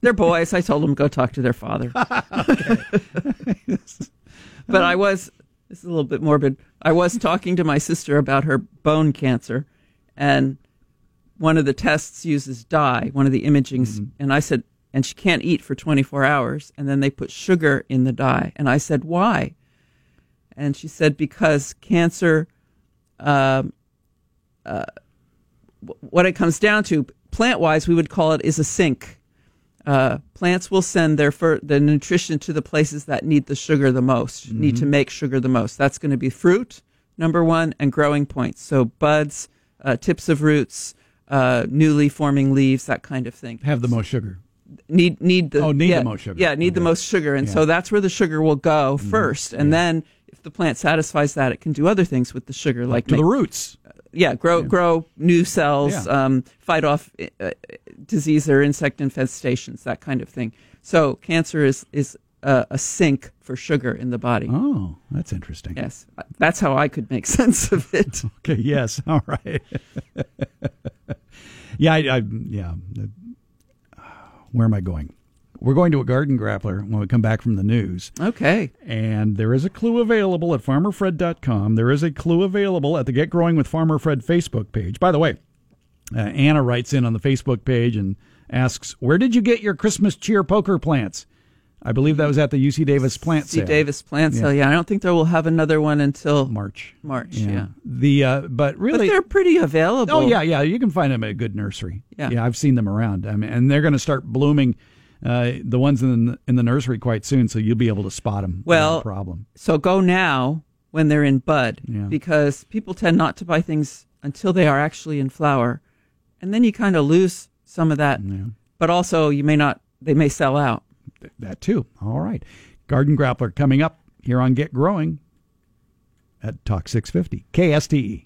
They're boys. I told them go talk to their father. But I was this is a little bit morbid. I was talking to my sister about her bone cancer, and one of the tests uses dye, one of the imagings, mm-hmm. and I said. And she can't eat for twenty-four hours, and then they put sugar in the dye. And I said, why? And she said, because cancer, um, uh, what it comes down to, plant-wise, we would call it is a sink. Uh, plants will send their fer- the nutrition to the places that need the sugar the most, mm-hmm. need to make sugar the most. That's going to be fruit, number one, and growing points. So buds, uh, tips of roots, uh, newly forming leaves, that kind of thing. Have the most sugar. Need need the oh need yeah, the most sugar yeah need okay. the most sugar and yeah. so that's where the sugar will go first, and yeah. then if the plant satisfies that, it can do other things with the sugar, like, like to make, the roots yeah, grow yeah. grow new cells, yeah. um, fight off uh, disease or insect infestations, that kind of thing. So cancer is is a, a sink for sugar in the body. Oh, that's interesting. Yes, that's how I could make sense of it. Okay. Yes. All right. yeah. I, I, yeah. Where am I going? We're going to a garden grappler when we come back from the news. Okay. And there is a clue available at farmer fred dot com. There is a clue available at the Get Growing with Farmer Fred Facebook page. By the way, uh, Anna writes in on the Facebook page and asks, where did you get your Christmas Cheer poker plants? I believe that was at the U C Davis plant sale. U C Davis plant sale, yeah. yeah. I don't think they will have another one until March. March, yeah. yeah. The uh, but really, but they're pretty available. Oh yeah, yeah. You can find them at a good nursery. Yeah, yeah. I've seen them around. I mean, and they're going to start blooming. Uh, the ones in the, in the nursery quite soon, so you'll be able to spot them. Well, no problem. So go now when they're in bud, yeah. because people tend not to buy things until they are actually in flower, and then you kind of lose some of that. Yeah. But also, you may not. They may sell out. That too. All right. Garden Grappler coming up here on Get Growing at Talk six fifty K S T E.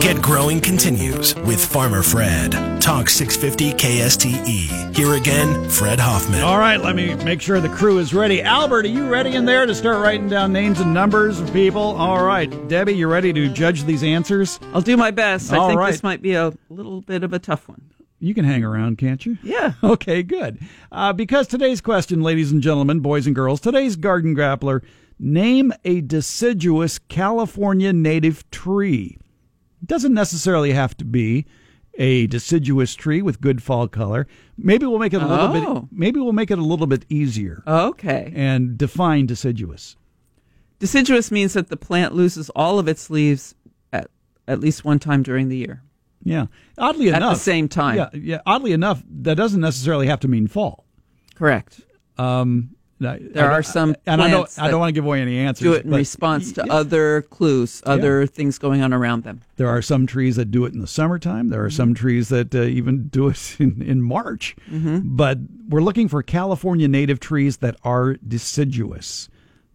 Get Growing continues with Farmer Fred. Talk six fifty K S T E. Here again, Fred Hoffman. All right, let me make sure the crew is ready. Albert, are you ready in there to start writing down names and numbers of people? All right. Debbie, you ready to judge these answers? I'll do my best. All I think right. This might be a little bit of a tough one. You can hang around, can't you? Yeah. Okay, good. Uh, because today's question, ladies and gentlemen, boys and girls, today's Garden Grappler, name a deciduous California native tree. Doesn't necessarily have to be a deciduous tree with good fall color. Maybe we'll make it a little oh. bit. Maybe we'll make it a little bit easier. Okay. And define deciduous. Deciduous means that the plant loses all of its leaves at at least one time during the year. Yeah. Oddly enough, at the same time. Yeah. Yeah. Oddly enough, that doesn't necessarily have to mean fall. Correct. Um, there I, are some, I, and I don't. I don't want to give away any answers. Do it in response to yeah. other clues, other yeah. things going on around them. There are some trees that do it in the summertime. There are mm-hmm. some trees that uh, even do it in, in March. Mm-hmm. But we're looking for California native trees that are deciduous.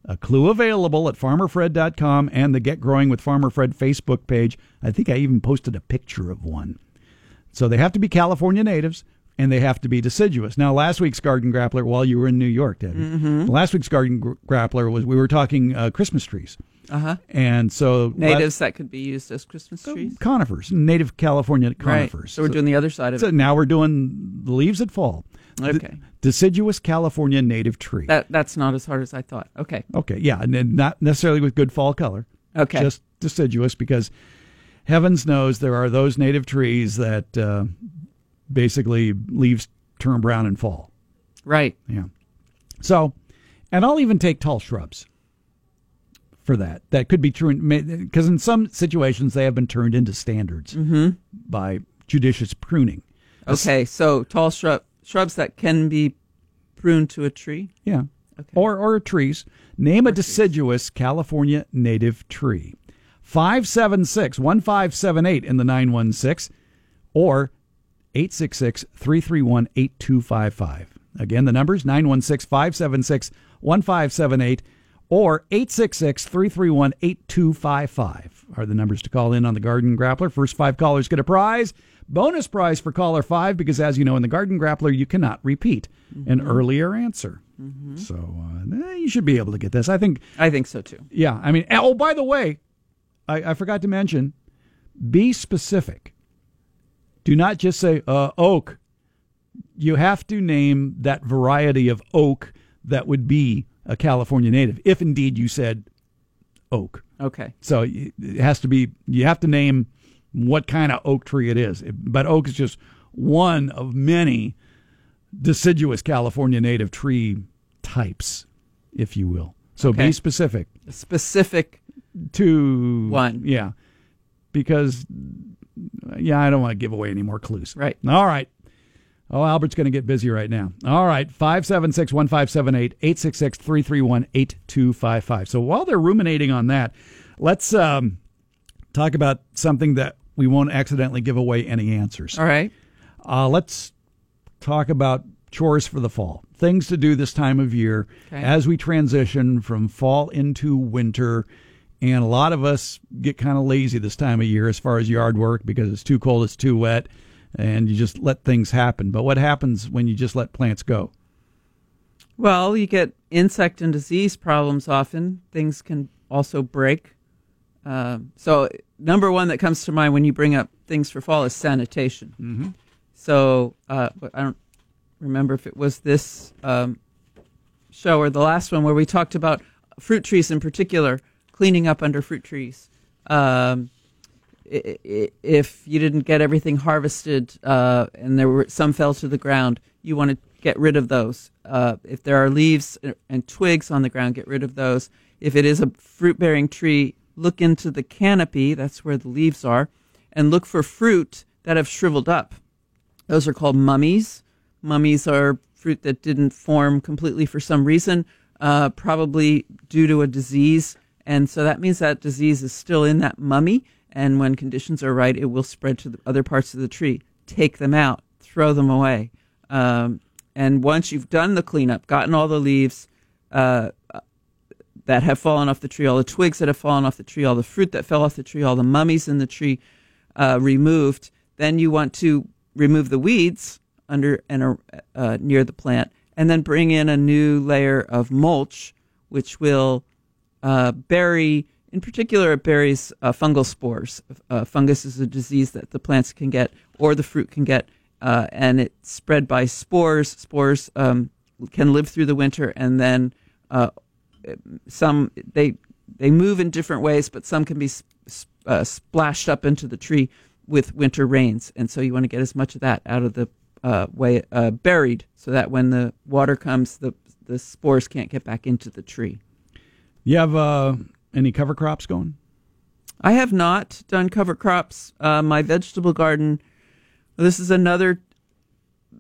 A clue available at farmer fred dot com and the Get Growing with Farmer Fred Facebook page. I think I even posted a picture of one. So they have to be California natives. And they have to be deciduous. Now, last week's Garden Grappler, while you were in New York, Debbie, mm-hmm. last week's Garden gr- Grappler was we were talking uh, Christmas trees. Uh-huh. And so natives that could be used as Christmas so trees? Conifers, native California conifers. Right. So we're so, doing the other side of so it. So now we're doing the leaves that fall. Okay. The, deciduous California native tree. That That's not as hard as I thought. Okay. Okay, yeah, and not necessarily with good fall color. Okay. Just deciduous because heavens knows there are those native trees that... Uh, basically leaves turn brown and fall. Right. Yeah. So, and I'll even take tall shrubs for that. That could be true because in, in some situations they have been turned into standards mm-hmm. by judicious pruning. Okay, so tall shrub, shrubs that can be pruned to a tree? Yeah. Okay. Or, or trees. Name or a deciduous trees. California native tree. five seven six, one five seven eight in the nine one six or eight six six, three three one, eight two five five. Again, the number's nine one six, five seven six, one five seven eight or eight six six, three three one, eight two five five are the numbers to call in on the Garden Grappler. First five callers get a prize. Bonus prize for caller five because, as you know, in the Garden Grappler, you cannot repeat mm-hmm. an earlier answer. Mm-hmm. So uh, you should be able to get this. I think I think so, too. Yeah. I mean, oh, by the way, I, I forgot to mention, be specific. Do not just say uh, oak. You have to name that variety of oak that would be a California native, if indeed you said oak. Okay. So it has to be, you have to name what kind of oak tree it is. But oak is just one of many deciduous California native tree types, if you will. So okay. be specific. Specific to one. Yeah. Because. Yeah, I don't want to give away any more clues. Right. All right. Oh, Albert's going to get busy right now. All right. five seven six, one five seven eight, eight six six, three three one, eight two five five. So while they're ruminating on that, let's um, talk about something that we won't accidentally give away any answers. All right. Uh, let's talk about chores for the fall. things to do this time of year right. as we transition from fall into winter. And a lot of us get kind of lazy this time of year as far as yard work because it's too cold, it's too wet, and you just let things happen. But what happens when you just let plants go? Well, you get insect and disease problems often. Things can also break. Uh, so number one that comes to mind when you bring up things for fall is sanitation. Mm-hmm. So uh, I don't remember if it was this um, show or the last one where we talked about fruit trees in particular, cleaning up under fruit trees. Um, if you didn't get everything harvested uh, and there were some fell to the ground, you want to get rid of those. Uh, if there are leaves and twigs on the ground, get rid of those. If it is a fruit-bearing tree, look into the canopy, that's where the leaves are, and look for fruit that have shriveled up. Those are called mummies. Mummies are fruit that didn't form completely for some reason, uh, probably due to a disease. And so that means that disease is still in that mummy, and when conditions are right, it will spread to the other parts of the tree. Take them out, throw them away. Um, and once you've done the cleanup, gotten all the leaves uh, that have fallen off the tree, all the twigs that have fallen off the tree, all the fruit that fell off the tree, all the mummies in the tree uh, removed, then you want to remove the weeds under and uh, near the plant, and then bring in a new layer of mulch, which will uh, bury, in particular, it buries uh, fungal spores. Uh, fungus is a disease that the plants can get or the fruit can get, uh, and it's spread by spores. Spores um, can live through the winter, and then uh, some they they move in different ways, but some can be uh, splashed up into the tree with winter rains, and so you want to get as much of that out of the uh, way uh, buried, so that when the water comes, the the spores can't get back into the tree. You have uh, any cover crops going? I have not done cover crops. Uh, my vegetable garden. This is another.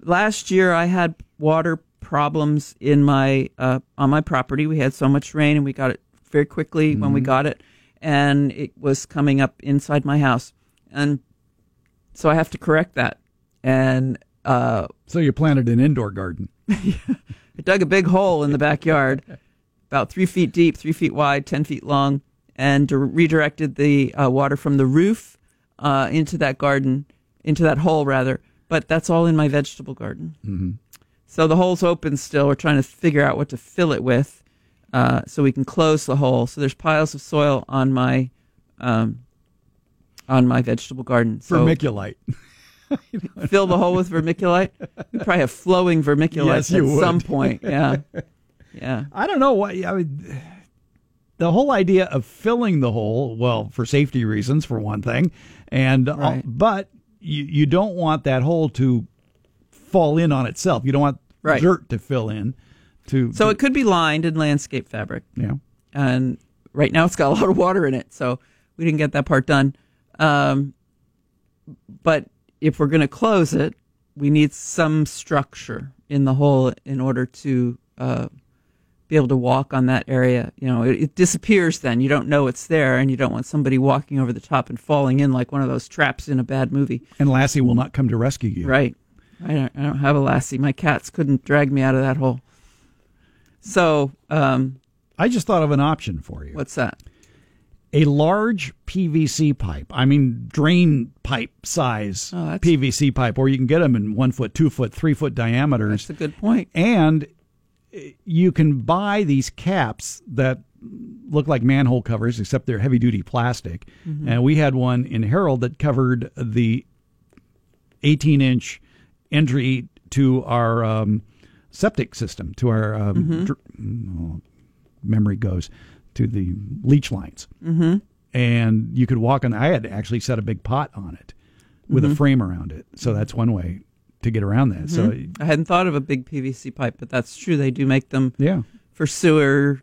Last year, I had water problems in my uh, on my property. We had so much rain, and we got it very quickly mm-hmm. when we got it, and it was coming up inside my house, and so I have to correct that. And uh, so you planted an indoor garden. I dug a big hole in the backyard, about three feet deep, three feet wide, ten feet long, and de- redirected the uh, water from the roof uh, into that garden, into that hole rather. But that's all in my vegetable garden. Mm-hmm. So the hole's open still. We're trying to figure out what to fill it with uh, so we can close the hole. So there's piles of soil on my um, on my vegetable garden. So, vermiculite. Fill the hole with vermiculite? We probably have flowing vermiculite yes, at some point. Yeah. Yeah. I don't know why. I mean, the whole idea of filling the hole, well, for safety reasons, for one thing, and right. uh, but you, you don't want that hole to fall in on itself. You don't want right. dirt to fill in. To So to, it could be lined in landscape fabric. Yeah. And right now it's got a lot of water in it, so we didn't get that part done. Um, but if we're going to close it, we need some structure in the hole in order to uh, be able to walk on that area. You know, it, it disappears then. You don't know it's there, and you don't want somebody walking over the top and falling in like one of those traps in a bad movie. And Lassie will not come to rescue you. Right. I don't, I don't have a Lassie. My cats couldn't drag me out of that hole. So um, I just thought of an option for you. What's that? A large P V C pipe, I mean drain pipe size oh, P V C pipe, or you can get them in one foot, two foot, three foot diameters. That's a good point. And you can buy these caps that look like manhole covers, except they're heavy-duty plastic. Mm-hmm. And we had one in Herald that covered the eighteen-inch entry to our um, septic system, to our um, mm-hmm. dr- oh, memory goes. to the leach lines. Mm-hmm. And you could walk on. I had actually set a big pot on it with mm-hmm. a frame around it. So that's one way to get around that. Mm-hmm. So I hadn't thought of a big P V C pipe, but that's true. They do make them yeah. for sewer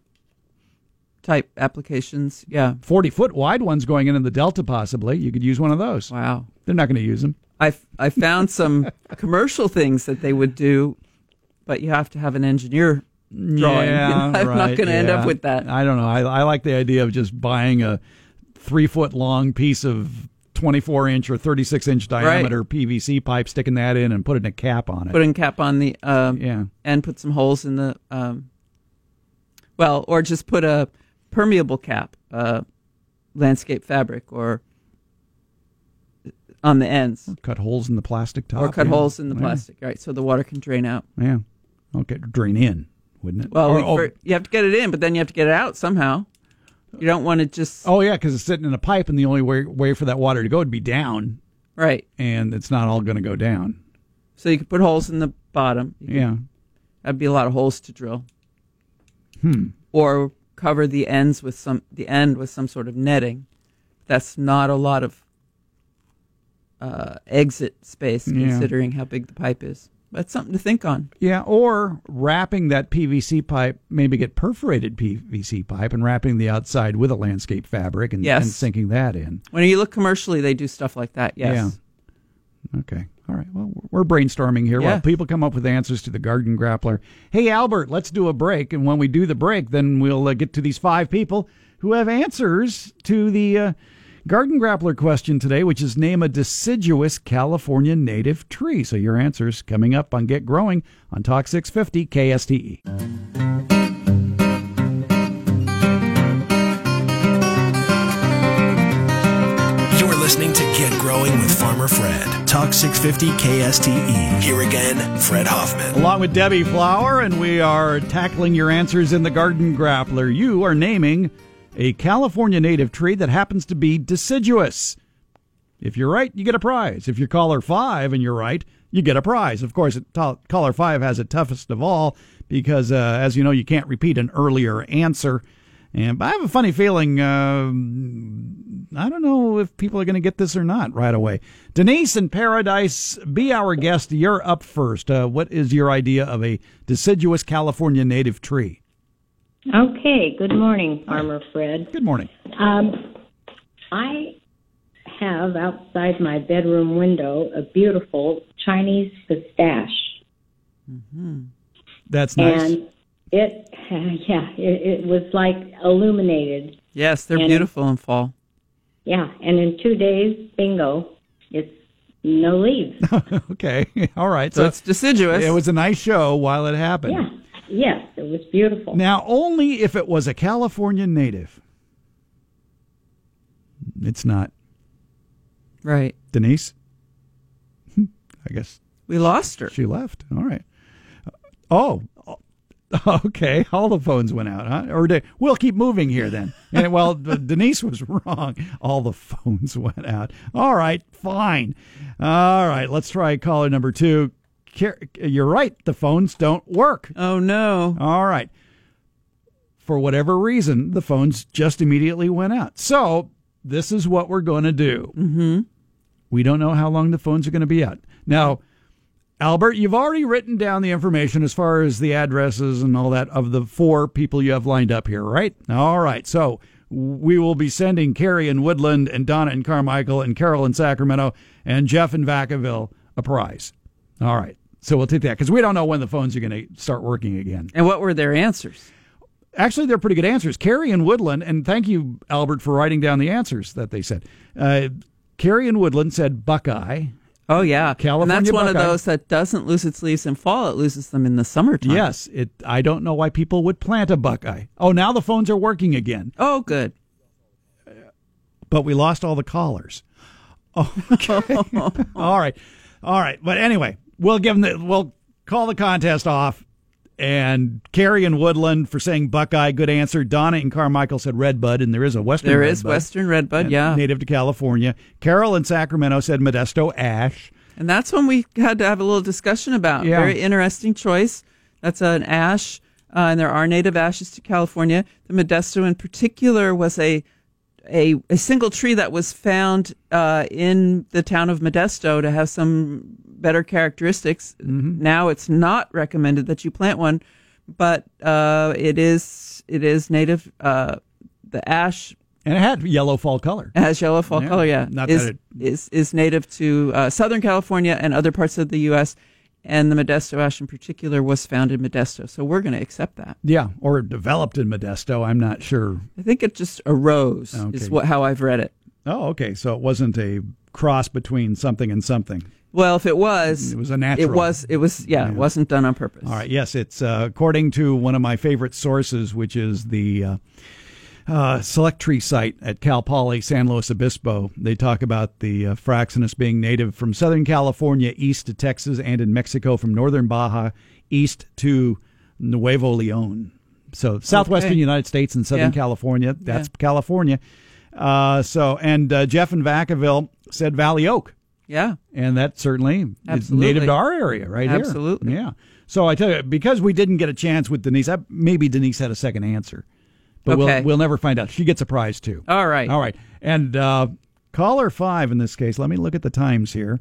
type applications. Yeah. forty foot wide ones going into the Delta possibly. You could use one of those. Wow. They're not going to use them. I, I found some commercial things that they would do, but you have to have an engineer drawing. Yeah, I'm right, not going to yeah. end up with that. I don't know. I, I like the idea of just buying a three foot long piece of twenty-four inch or thirty-six inch diameter right. P V C pipe, sticking that in and putting a cap on it. Putting a cap on the, um, yeah. and put some holes in the, um, well, or just put a permeable cap, uh, landscape fabric, or on the ends. Cut holes in the plastic top. Or cut yeah. holes in the plastic, yeah. right, so the water can drain out. Yeah. Okay, drain in, wouldn't it? Well, or, oh. for, you have to get it in, but then you have to get it out somehow. You don't want to just... Oh, yeah, because it's sitting in a pipe, and the only way, way for that water to go would be down. Right. And it's not all going to go down. So you could put holes in the bottom. You yeah. Could, that'd be a lot of holes to drill. Hmm. Or cover the ends with some the end with some sort of netting. That's not a lot of uh, exit space, yeah. considering how big the pipe is. That's something to think on. Yeah, or wrapping that P V C pipe, maybe get perforated P V C pipe and wrapping the outside with a landscape fabric and, yes. and sinking that in. When you look commercially, they do stuff like that, yes. Yeah. Okay. All right. Well, we're brainstorming here. Yeah. Well, people come up with answers to the Garden Grappler. Hey, Albert, let's do a break. And when we do the break, then we'll uh, get to these five people who have answers to the uh, Garden Grappler question today, which is name a deciduous California native tree. So your answers coming up on Get Growing on Talk six fifty K S T E. Listening to Get Growing with Farmer Fred. Talk six fifty K S T E. Here again, Fred Hoffman. Along with Debbie Flower, and we are tackling your answers in the Garden Grappler. You are naming a California native tree that happens to be deciduous. If you're right, you get a prize. If you're caller five and you're right, you get a prize. Of course, caller five has it toughest of all because, uh, as you know, you can't repeat an earlier answer. And but I have a funny feeling, uh, I don't know if people are going to get this or not right away. Denise in Paradise, be our guest. You're up first. Uh, what is your idea of a deciduous California native tree? Okay. Good morning, Farmer Fred. Good morning. Um, I have outside my bedroom window a beautiful Chinese pistache. Mm-hmm. That's nice. And It, uh, yeah, it, it was like illuminated. Yes, they're and beautiful it, in fall. Yeah, and in two days, bingo, it's no leaves. Okay, all right. So, so it's deciduous. It was a nice show while it happened. Yeah, yes, it was beautiful. Now, only if it was a California native. It's not. Right. Denise? I guess. We lost her. She left. All right. Oh, okay, all the phones went out, huh? Or did, we'll keep moving here then. And, well, Denise was wrong. All the phones went out. All right, fine. All right, let's try caller number two. You're right, the phones don't work. Oh, no. All right. For whatever reason, the phones just immediately went out. So this is what we're going to do. Mm-hmm. We don't know how long the phones are going to be out. Now, Albert, you've already written down the information as far as the addresses and all that of the four people you have lined up here, right? All right. So we will be sending Carrie in Woodland and Donna in Carmichael and Carol in Sacramento and Jeff in Vacaville a prize. All right. So we'll take that because we don't know when the phones are going to start working again. And what were their answers? Actually, they're pretty good answers. Carrie in Woodland, and thank you, Albert, for writing down the answers that they said. Uh, Carrie in Woodland said Buckeye. Oh, yeah. California and that's one Buckeye. Of those that doesn't lose its leaves in fall. It loses them in the summertime. Yes. It. I don't know why people would plant a Buckeye. Oh, now the phones are working again. Oh, good. But we lost all the callers. Oh, okay. All right. All right. But anyway, we'll give them the, we'll call the contest off. And Carrie in Woodland for saying Buckeye, good answer. Donna and Carmichael said Redbud, and there is a Western Redbud. There is Western Redbud, yeah. Native to California. Carol in Sacramento said Modesto ash. And that's one we had to have a little discussion about. Yeah. Very interesting choice. That's an ash, uh, and there are native ashes to California. The Modesto in particular was a a, a single tree that was found uh, in the town of Modesto to have some better characteristics. Mm-hmm. Now it's not recommended that you plant one, but uh, it is it is native. Uh, the ash and it had yellow fall color. It has yellow fall yeah, color. Yeah, not is, that it... is is native to uh, Southern California and other parts of the U S And the Modesto ash in particular was found in Modesto, so we're going to accept that. Yeah, or developed in Modesto. I'm not sure. I think it just arose. Okay. Is what how I've read it. Oh, okay. So it wasn't a cross between something and something. Well, if it was, it was a natural. It was, it was, yeah, yeah. It wasn't done on purpose. All right. Yes, it's uh, according to one of my favorite sources, which is the uh, uh, Select Tree site at Cal Poly San Luis Obispo. They talk about the uh, Fraxinus being native from Southern California east to Texas and in Mexico from northern Baja east to Nuevo Leon. So southwestern okay. United States and Southern yeah. California. That's yeah. California. Uh, so and uh, Jeff in Vacaville said Valley Oak. Yeah. And that certainly Absolutely. is native to our area right Absolutely. here. Absolutely. Yeah. So I tell you, because we didn't get a chance with Denise, I, maybe Denise had a second answer. But okay. we'll, we'll never find out. She gets a prize, too. All right. All right. And uh, caller five in this case. Let me look at the times here.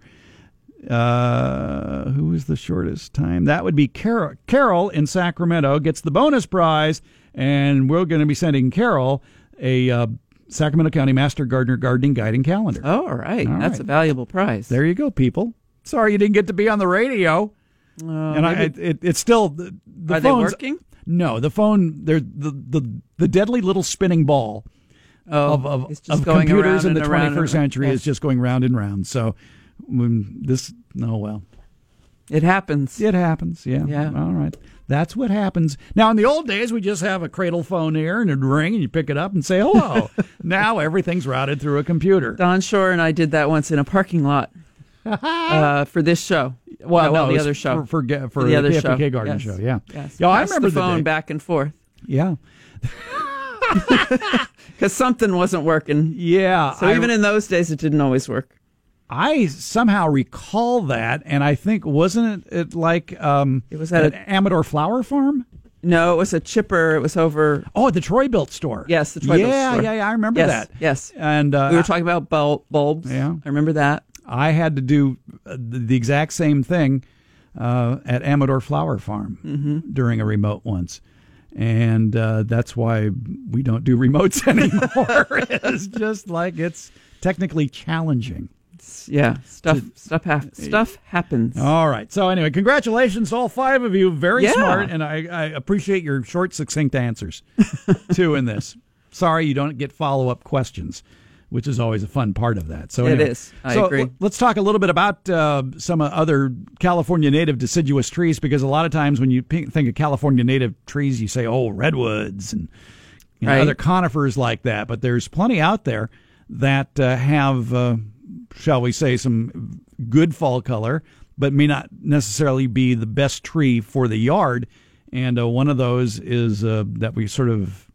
Uh, who is the shortest time? That would be Carol. Carol in Sacramento gets the bonus prize. And we're going to be sending Carol a uh Sacramento County Master Gardener Gardening Guide and Calendar. Oh, all right. All That's right. a valuable prize. There you go, people. Sorry you didn't get to be on the radio. Uh, and I, it, it, it's still... The, the are phones, they working? No, the phone, the, the, the deadly little spinning ball oh, of, of, of computers in the twenty-first century yeah. is just going round and round. So this, oh well. It happens. It happens, yeah. yeah. All right. That's what happens. Now, in the old days, we just have a cradle phone here, and it'd ring, and you pick it up and say hello. Now everything's routed through a computer. Don Shore and I did that once in a parking lot uh, for this show. Well, no, well no, the other show. For, for, for, for the, the other P F P K show. Garden yes. show, yeah. Yes. Yo, I remember the phone the back and forth. Yeah. Because something wasn't working. Yeah. So I, even in those days, it didn't always work. I somehow recall that, and I think, wasn't it, it like um, it was at an a, Amador Flower Farm? No, it was a chipper. It was over... Oh, at the Troy Built store. Yes, the Troy yeah, Built store. Yeah, yeah, yeah, I remember yes, that. Yes, and uh, we were talking about bul- bulbs. Yeah. I remember that. I had to do the exact same thing uh, at Amador Flower Farm mm-hmm. during a remote once. And uh, that's why we don't do remotes anymore. It's just like it's technically challenging. Yeah, stuff stuff, hap- stuff happens. All right. So anyway, congratulations, all five of you. Very yeah. smart, and I, I appreciate your short, succinct answers, too, in this. Sorry you don't get follow-up questions, which is always a fun part of that. So anyway, it is. I so agree. L- let's talk a little bit about uh, some other California native deciduous trees, because a lot of times when you think of California native trees, you say, oh, redwoods and you know, right. other conifers like that. But there's plenty out there that uh, have... Uh, shall we say, some good fall color, but may not necessarily be the best tree for the yard. And uh, one of those is uh, that we sort of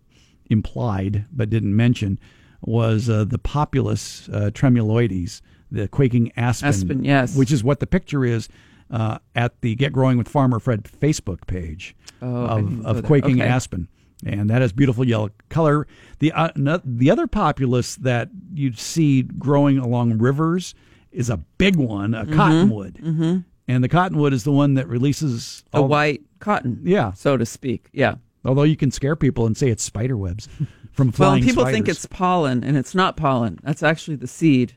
implied but didn't mention was uh, the Populus uh, tremuloides, the quaking aspen, aspen yes. which is what the picture is uh, at the Get Growing with Farmer Fred Facebook page oh, of, of quaking okay. aspen. And that is beautiful yellow color. The uh, no, the other populace that you see growing along rivers is a big one, a mm-hmm. cottonwood. Mm-hmm. And the cottonwood is the one that releases... A white the, cotton, yeah, so to speak. Yeah. Although you can scare people and say it's spider webs from flying well, people spiders. Think it's pollen, and it's not pollen. That's actually the seed.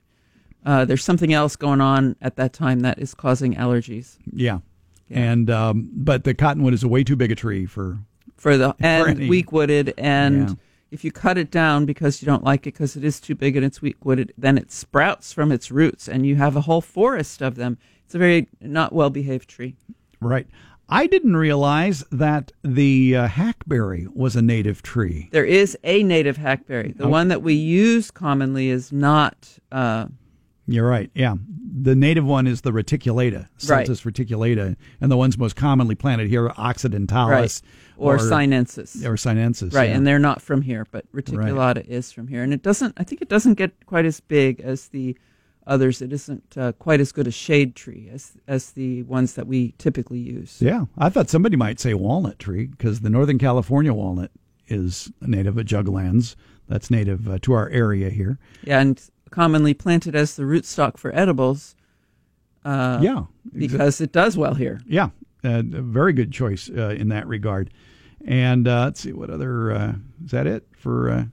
Uh, there's something else going on at that time that is causing allergies. Yeah. yeah. and um, But the cottonwood is a way too big a tree for... For the and for weak wooded, and yeah. if you cut it down because you don't like it because it is too big and it's weak wooded, then it sprouts from its roots, and you have a whole forest of them. It's a very not well behaved tree. Right. I didn't realize that the uh, hackberry was a native tree. There is a native hackberry. The okay. one that we use commonly is not. Uh, You're right. Yeah, the native one is the reticulata, Celtis right. reticulata, and the ones most commonly planted here are occidentalis right. or, or sinensis, or sinensis, right? Yeah. And they're not from here, but reticulata right. is from here, and it doesn't. I think it doesn't get quite as big as the others. It isn't uh, quite as good a shade tree as as the ones that we typically use. Yeah, I thought somebody might say walnut tree because the Northern California walnut is a native of juglands. That's native uh, to our area here. Yeah, and. Commonly planted as the rootstock for edibles uh, yeah, because it does well here. Yeah, uh, a very good choice uh, in that regard. And uh, let's see, what other, uh, is that it for? Uh,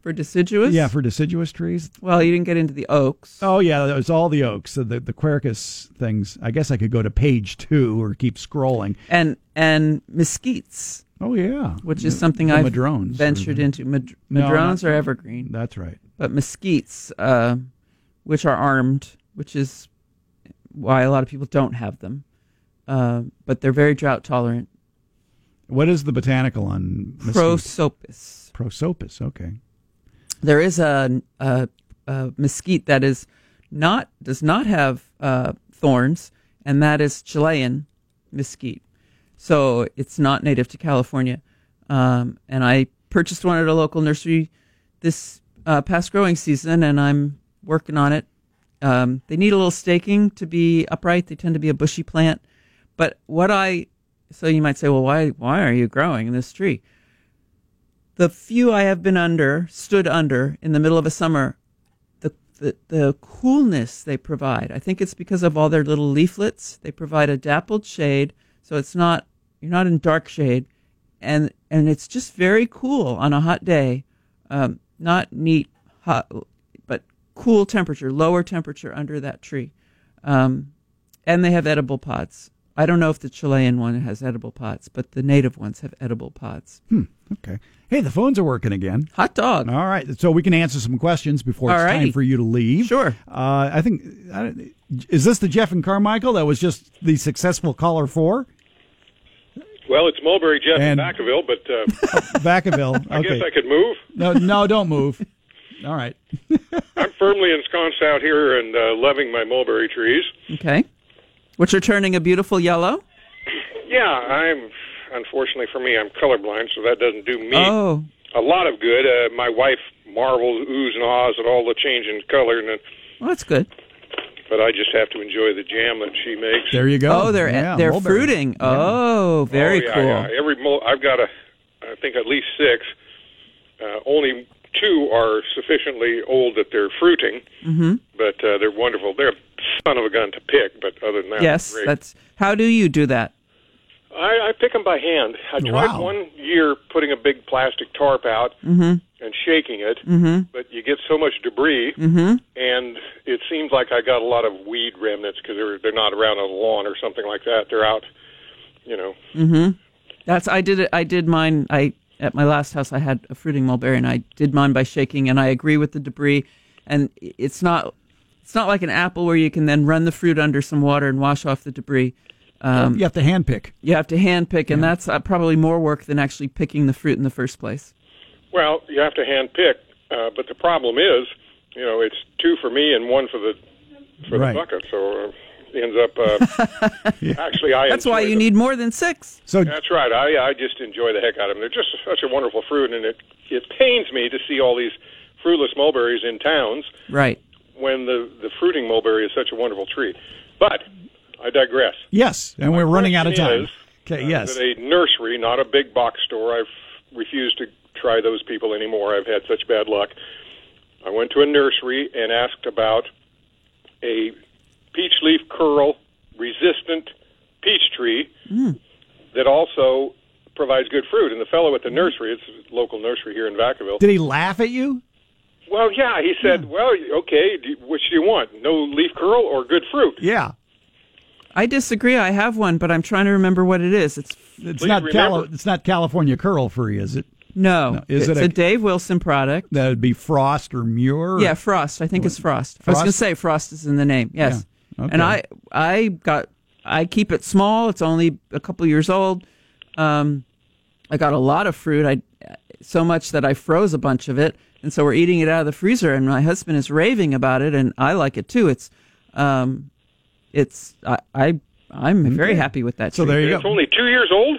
for deciduous? Yeah, for deciduous trees. Well, you didn't get into the oaks. Oh, yeah, that was all the oaks, so the, the Quercus things. I guess I could go to page two or keep scrolling. And and mesquites. Oh, yeah. Which is something the, the I've madrones, ventured or into. Mad- madrones no, are evergreen. That's right. But mesquites, uh, which are armed, which is why a lot of people don't have them. Uh, but they're very drought tolerant. What is the botanical on mesquite? Prosopis. Prosopis, okay. There is a, a, a mesquite that is not does not have uh, thorns, and that is Chilean mesquite. So it's not native to California. Um, and I purchased one at a local nursery this uh, past growing season, and I'm working on it. Um, they need a little staking to be upright. They tend to be a bushy plant. But what I... So you might say, well, why why are you growing this tree? The few I have been under, stood under, in the middle of a summer, the, the the coolness they provide. I think it's because of all their little leaflets. They provide a dappled shade, so it's not you're not in dark shade, and and it's just very cool on a hot day. Um, not neat hot, but cool temperature, lower temperature under that tree, um, and they have edible pods. I don't know if the Chilean one has edible pods, but the native ones have edible pods. Hmm, okay. Hey, the phones are working again. Hot dog. All right. So we can answer some questions before it's time for you to leave. Sure. Uh, I think, I, is this the Jeff and Carmichael that was just the successful caller for? Well, it's Mulberry, Jeff, and, and Vacaville, but... Uh, Vacaville, okay. I guess I could move. No, no, don't move. All right. I'm firmly ensconced out here and uh, loving my mulberry trees. Okay. Which are turning a beautiful yellow? Yeah, I'm. Unfortunately for me, I'm colorblind, so that doesn't do me oh. a lot of good. Uh, my wife marvels, oohs and ahs at all the change in color. And it, well, that's good. But I just have to enjoy the jam that she makes. There you go. Oh, they're yeah, they're mulberry. Fruiting. Oh, very oh, yeah, cool. Yeah. Every mul- I've got a, I think at least six. Uh, only two are sufficiently old that they're fruiting, mm-hmm. but uh, they're wonderful. They're son of a gun to pick, but other than that, yes, great. That's how do you do that? I, I pick them by hand. I tried wow. one year putting a big plastic tarp out mm-hmm. and shaking it, mm-hmm. but you get so much debris, mm-hmm. and it seems like I got a lot of weed remnants because they're they're not around on the lawn or something like that. They're out, you know. Mm-hmm. That's I did it. I did mine. I at my last house I had a fruiting mulberry, and I did mine by shaking. And I agree with the debris, and it's not. It's not like an apple where you can then run the fruit under some water and wash off the debris. Um, you have to handpick. You have to handpick, and yeah. that's uh, probably more work than actually picking the fruit in the first place. Well, you have to handpick, uh, but the problem is, you know, it's two for me and one for the for right. the bucket, so uh, it ends up... Uh, yeah. Actually, I That's why you them. need more than six. So That's right. I, I just enjoy the heck out of them. They're just such a wonderful fruit, and it, it pains me to see all these fruitless mulberries in towns. Right. When the, the fruiting mulberry is such a wonderful treat. But I digress. Yes, and My we're running out of time. Is, okay, uh, yes. At a nursery, not a big box store. I've refused to try those people anymore. I've had such bad luck. I went to a nursery and asked about a peach leaf curl resistant peach tree mm. that also provides good fruit. And the fellow at the nursery, it's a local nursery here in Vacaville. Did he laugh at you? Well, yeah, he said, yeah. well, okay, do, which do you want, no leaf curl or good fruit? Yeah. I disagree. I have one, but I'm trying to remember what it is. It's it's not Cali- It's not California Curl Free, is it? No. no. Is it's it a, a Dave Wilson product. That would be Frost or Muir? Or, yeah, Frost. I think what? it's Frost. Frost. I was going to say Frost is in the name, yes. Yeah. Okay. And I I got I keep it small. It's only a couple years old. Um, I got a lot of fruit, I so much that I froze a bunch of it. And so we're eating it out of the freezer, and my husband is raving about it, and I like it too. It's, um, it's I, I I'm very happy with that. So tree. There you it's go. It's only two years old.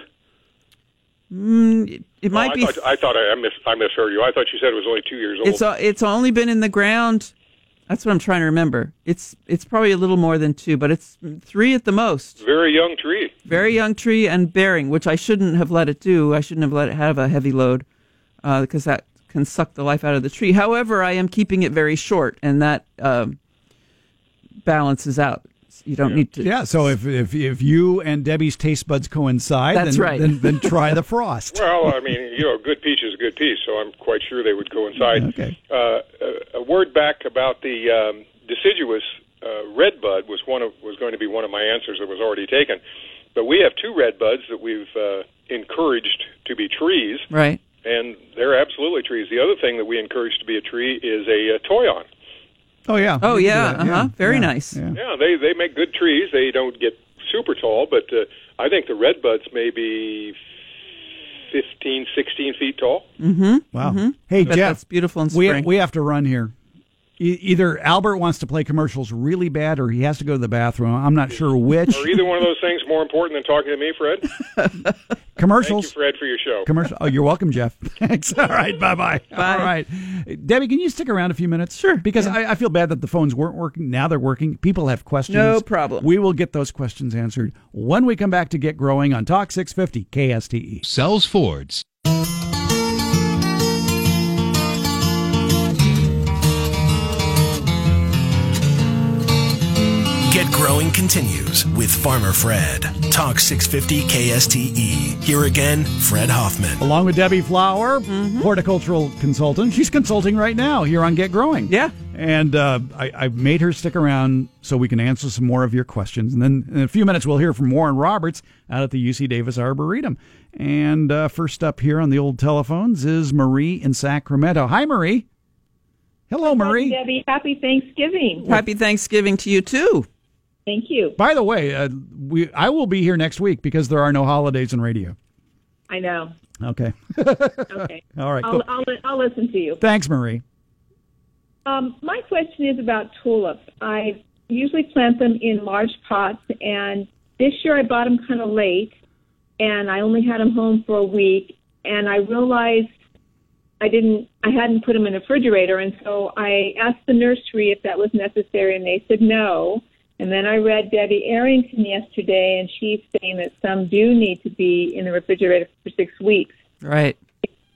Mm, it it oh, might I be. Thought, I thought I, I mis I misheard you. I thought you said it was only two years old. It's it's only been in the ground. That's what I'm trying to remember. It's it's probably a little more than two, but it's three at the most. Very young tree. Very young tree and bearing, which I shouldn't have let it do. I shouldn't have let it have a heavy load, uh, because that. can suck the life out of the tree. However, I am keeping it very short, and that um, balances out. You don't yeah. need to. Yeah. So if, if if you and Debbie's taste buds coincide, that's then, right. then then try the Frost. Well, I mean, you know, good peach is a good peach, so I'm quite sure they would coincide. Okay. Uh, a, a word back about the um, deciduous uh, redbud was one of was going to be one of my answers that was already taken. But we have two redbuds that we've uh, encouraged to be trees. Right. And they're absolutely trees. The other thing that we encourage to be a tree is a, a toyon. Oh, yeah. Oh, yeah. Uh-huh. Yeah. Very yeah. nice. Yeah, yeah they, they make good trees. They don't get super tall, but uh, I think the redbuds may be fifteen, sixteen feet tall. Mm-hmm. Wow. Mm-hmm. Hey, but Jeff. That's beautiful in spring. We, we have to run here. E- either Albert wants to play commercials really bad or he has to go to the bathroom. I'm not sure which. Are either one of those things more important than talking to me, Fred? Commercials. Thank you, Fred, for your show. Commercial. Oh, you're welcome, Jeff. Thanks. All right. Bye-bye. Bye. All right. Debbie, can you stick around a few minutes? Sure. Because yeah. I, I feel bad that the phones weren't working. Now they're working. People have questions. No problem. We will get those questions answered when we come back to Get Growing on Talk six fifty K S T E. Sells Fords. Get Growing continues with Farmer Fred. Talk six fifty K S T E. Here again, Fred Hoffman. Along with Debbie Flower, mm-hmm. horticultural consultant. She's consulting right now here on Get Growing. Yeah. And uh, I, I made her stick around so we can answer some more of your questions. And then in a few minutes, we'll hear from Warren Roberts out at the U C Davis Arboretum. And uh, first up here on the old telephones is Marie in Sacramento. Hi, Marie. Hello, Marie. Hi, Debbie. Happy Thanksgiving. Happy Thanksgiving to you, too. Thank you. By the way, uh, we I will be here next week because there are no holidays in radio. I know. Okay. Okay. All right. I'll, cool. I'll, I'll listen to you. Thanks, Marie. Um, my question is about tulips. I usually plant them in large pots, and this year I bought them kind of late, and I only had them home for a week, and I realized I didn't. I hadn't put them in the refrigerator, and so I asked the nursery if that was necessary, and they said no. And then I read Debbie Arrington yesterday, and she's saying that some do need to be in the refrigerator for six weeks. Right.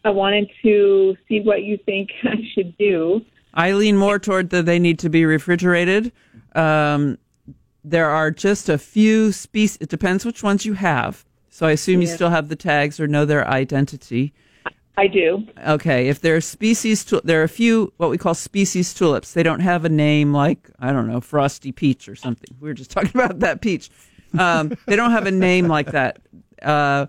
I wanted to see what you think I should do. I lean more toward that they need to be refrigerated. Um, there are just a few species. It depends which ones you have. So I assume yeah. you still have the tags or know their identity. I do. Okay. If there are species, tu- there are a few what we call species tulips. They don't have a name like, I don't know, Frosty Peach or something. We were just talking about that peach. Um, they don't have a name like that. Uh,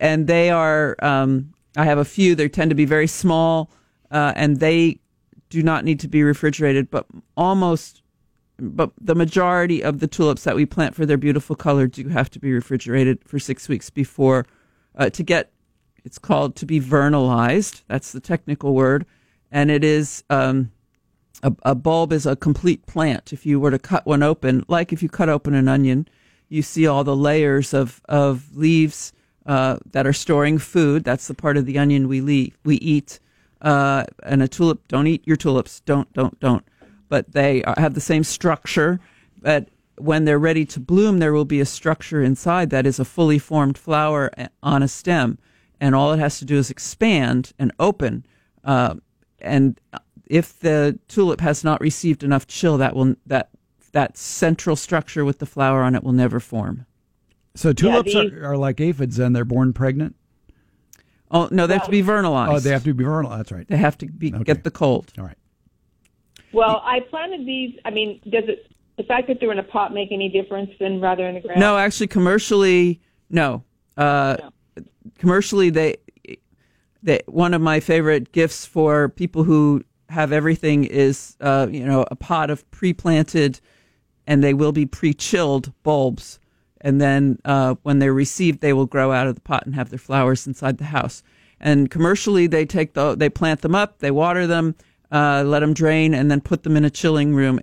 and they are, um, I have a few. They tend to be very small, uh, and they do not need to be refrigerated, but almost, but the majority of the tulips that we plant for their beautiful color do have to be refrigerated for six weeks before uh, to get. It's called to be vernalized. That's the technical word. And it is, um, a, a bulb is a complete plant. If you were to cut one open, like if you cut open an onion, you see all the layers of, of leaves uh, that are storing food. That's the part of the onion we leave, we eat. Uh, and a tulip, don't eat your tulips. Don't, don't, don't. But they have the same structure. But when they're ready to bloom, there will be a structure inside that is a fully formed flower on a stem. And all it has to do is expand and open. Uh, and if the tulip has not received enough chill, that will that that central structure with the flower on it will never form. So tulips yeah, these, are, are like aphids, and they're born pregnant? Oh no, they well, have to be vernalized. Oh, they have to be vernalized. That's right. They have to be, okay. get the cold. All right. Well, I planted these. I mean, does it the fact that they're in a pot make any difference than rather in the ground? No, actually, commercially, no. Uh, no. Commercially, they, they one of my favorite gifts for people who have everything is, uh, you know, a pot of pre-planted, and they will be pre-chilled bulbs. And then uh, when they're received, they will grow out of the pot and have their flowers inside the house. And commercially, they take the they plant them up, they water them, uh, let them drain, and then put them in a chilling room.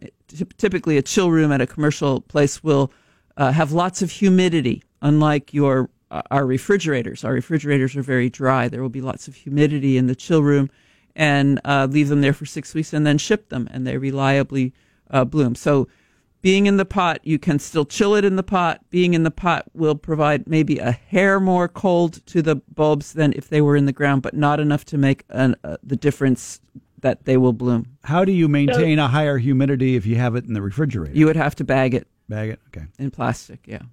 Typically, a chill room at a commercial place will uh, have lots of humidity, unlike your Our refrigerators. Our refrigerators are very dry. There will be lots of humidity in the chill room, and uh, leave them there for six weeks and then ship them, and they reliably uh, bloom. So being in the pot, you can still chill it in the pot. Being in the pot will provide maybe a hair more cold to the bulbs than if they were in the ground, but not enough to make an, uh, the difference that they will bloom. How do you maintain a higher humidity if you have it in the refrigerator? You would have to bag it. Bag it, okay. In plastic, yeah.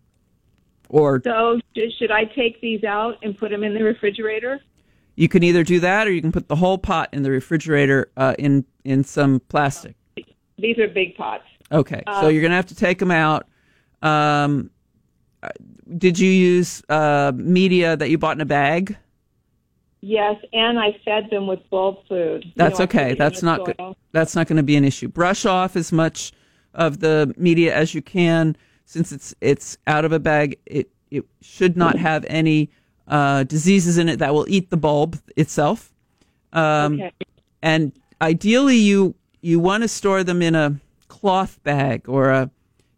Or, so should I take these out and put them in the refrigerator? You can either do that, or you can put the whole pot in the refrigerator uh, in, in some plastic. These are big pots. Okay, um, so you're going to have to take them out. Um, did you use uh, media that you bought in a bag? Yes, and I fed them with bulb food. That's you know, okay. That's not good. That's not going to be an issue. Brush off as much of the media as you can, since it's it's out of a bag. It it should not have any uh, diseases in it that will eat the bulb itself. Um, okay. And ideally, you you want to store them in a cloth bag or a.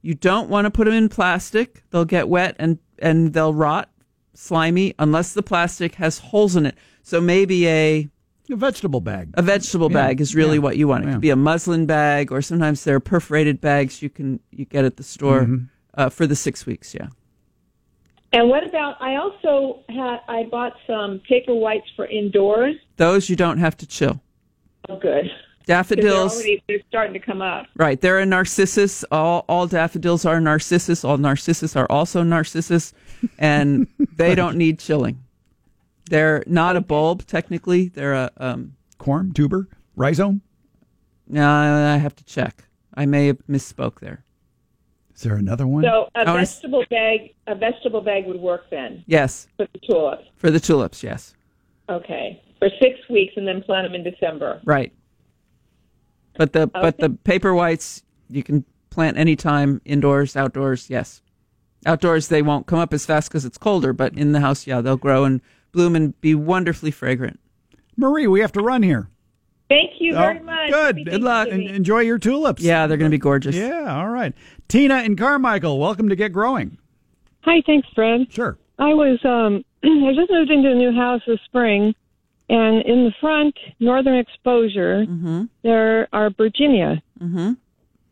You don't want to put them in plastic. They'll get wet and, and they'll rot, slimy, unless the plastic has holes in it. So maybe a... A vegetable bag. A vegetable yeah. bag is really yeah. what you want. It yeah. could be a muslin bag, or sometimes there are perforated bags you can you get at the store mm-hmm. uh, for the six weeks, yeah. And what about... I also had... I bought some paper whites for indoors. Those you don't have to chill. Oh, good. Daffodils. They're, already, they're starting to come up. Right. They're a narcissus. All all daffodils are narcissus. All narcissus are also narcissus. And they don't need chilling. They're not a bulb, technically. They're a... Um, corm, tuber, rhizome? No, I have to check. I may have misspoke there. Is there another one? So a oh, vegetable bag a vegetable bag would work then? Yes. For the tulips? For the tulips, yes. Okay. For six weeks and then plant them in December. Right. But the okay. but the paper whites, you can plant anytime, indoors, outdoors, yes. Outdoors, they won't come up as fast because it's colder, but in the house, yeah, they'll grow and bloom and be wonderfully fragrant. Marie, we have to run here. Thank you oh, very much. Good. Good luck. En- enjoy your tulips. Yeah, they're going to be gorgeous. Yeah, all right. Tina and Carmichael, welcome to Get Growing. Hi, thanks, Fred. Sure. I was um, I just moved into a new house this spring. And in the front, northern exposure, mm-hmm. there are Virginia. Mm-hmm.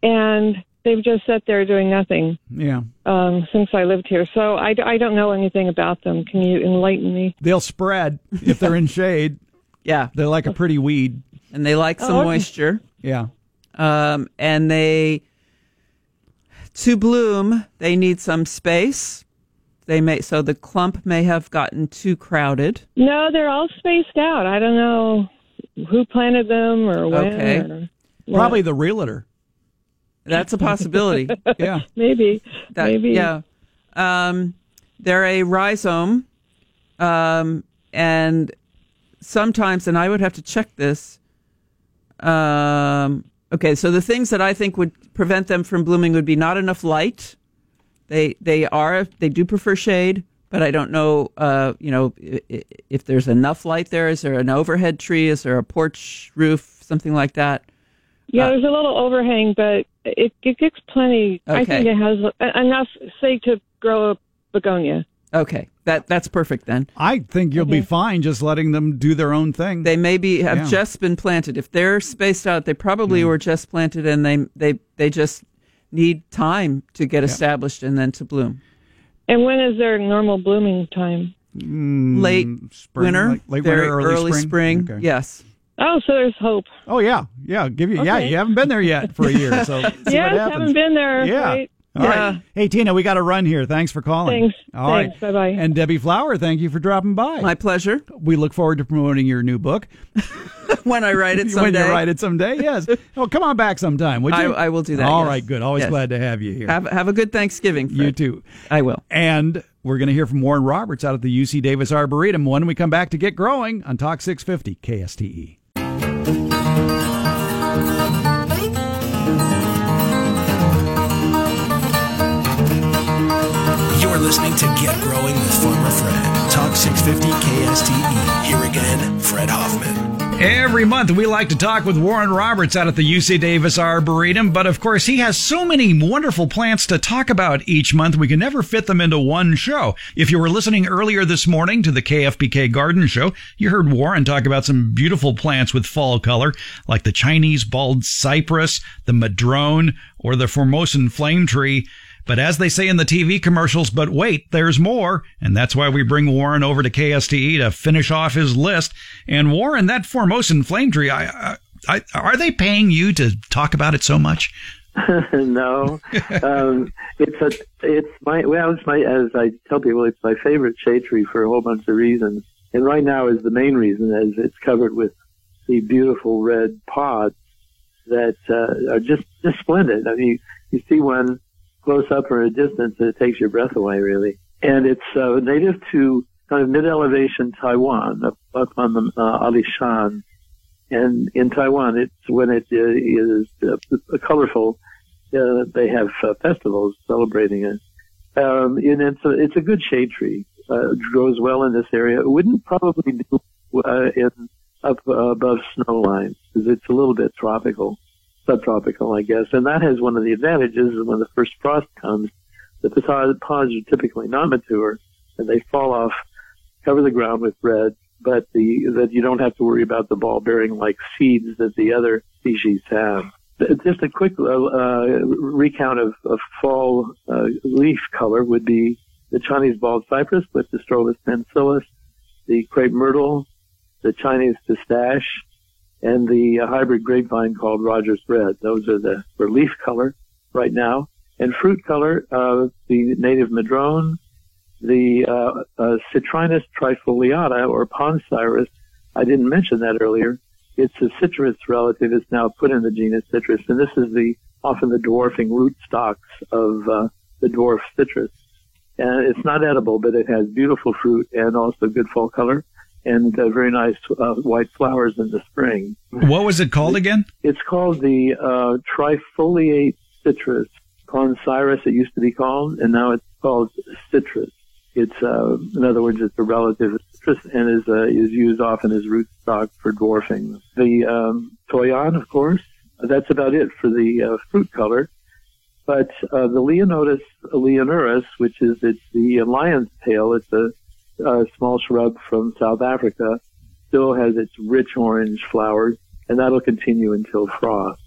And they've just sat there doing nothing Yeah. Um, since I lived here. So I, I don't know anything about them. Can you enlighten me? They'll spread if they're in shade. Yeah. They're like a pretty weed. And they like some oh, okay. moisture. Yeah. Um, and they, to bloom, they need some space. They may so the clump may have gotten too crowded. No, they're all spaced out. I don't know who planted them or when. Okay, or probably the realtor. That's a possibility. yeah, maybe. That, maybe. Yeah, um, they're a rhizome, um, and sometimes, and I would have to check this. Um, okay, so the things that I think would prevent them from blooming would be not enough light. They they are they do prefer shade, but I don't know uh you know if, if there's enough light there. Is there an overhead tree? Is there a porch roof? Something like that. Yeah, uh, there's a little overhang, but it, it gets plenty. Okay. I think it has enough, say, to grow a begonia. Okay, that that's perfect then. I think you'll okay. be fine just letting them do their own thing. They maybe have yeah. just been planted. If they're spaced out, they probably yeah. were just planted, and they they they just. need time to get yep. established and then to bloom. And when is their normal blooming time? Mm, late spring, winter, late, late very winter, early, early spring. spring okay. Yes. Oh, so there's hope. Oh yeah, yeah. Give you okay. yeah. You haven't been there yet for a year, so yes, haven't been there. Yeah. Right? All yeah. right. Hey Tina, we got to run here. Thanks for calling. Thanks. All Thanks. right. Bye bye. And Debbie Flower, thank you for dropping by. My pleasure. We look forward to promoting your new book. When I write it someday. When you write it someday, yes. Oh, come on back sometime, would you? I, I will do that. All yes. right, good. Always yes. glad to have you here. Have, have a good Thanksgiving, Fred. You too. I will. And we're going to hear from Warren Roberts out at the U C Davis Arboretum when we come back to Get Growing on Talk six fifty K S T E. You're listening to Get Growing with Farmer Fred. Talk six fifty K S T E. Here again, Fred Hoffman. Every month, we like to talk with Warren Roberts out at the U C Davis Arboretum, but of course, he has so many wonderful plants to talk about each month, we can never fit them into one show. If you were listening earlier this morning to the K F B K Garden Show, you heard Warren talk about some beautiful plants with fall color, like the Chinese bald cypress, the madrone, or the Formosan flame tree. But as they say in the T V commercials, but wait, there's more. And that's why we bring Warren over to K S T E to finish off his list. And Warren, that Formosan flame tree, I, I, are they paying you to talk about it so much? No. um, it's a, it's my, well, it's my, as I tell people, it's my favorite shade tree for a whole bunch of reasons. And right now is the main reason, as it's covered with the beautiful red pods that uh, are just, just splendid. I mean, you, you see one. close up or a distance, and it takes your breath away, really. And it's uh, native to kind of mid-elevation Taiwan, up, up on the uh, Alishan. And in Taiwan, it's when it uh, is uh, colorful, uh, they have uh, festivals celebrating it. Um, and it's a, it's a good shade tree. Uh, it grows well in this area. It wouldn't probably do uh, in, up uh, above snow line, because it's a little bit tropical, subtropical, I guess. And that has one of the advantages is when the first frost comes, the pods are typically not mature, and they fall off, cover the ground with red, but the that you don't have to worry about the ball bearing like seeds that the other species have. Just a quick uh, uh, recount of, of fall uh, leaf color would be the Chinese bald cypress, Leptostrobus pencillus, the crepe myrtle, the Chinese pistache, and the uh, hybrid grapevine called Rogers Red. Those are the for leaf color right now. And fruit color, uh, the native madrone, the uh, uh, Citrinus trifoliata, or pond citrus. I didn't mention that earlier. It's a citrus relative. It's now put in the genus Citrus, and this is the often the dwarfing root stocks of uh, the dwarf citrus. And it's not edible, but it has beautiful fruit and also good fall color and uh, very nice uh, white flowers in the spring. What was it called again? It's called the uh, trifoliate citrus. Cloncyris, it used to be called, and now it's called citrus. It's, uh, in other words, it's a relative of citrus and is uh, is used often as rootstock for dwarfing. The um, toyon, of course, that's about it for the uh, fruit color. But uh, the Leonotus leonorus, which is it's the lion's tail, it's a, a small shrub from South Africa, still has its rich orange flowers, and that'll continue until frost.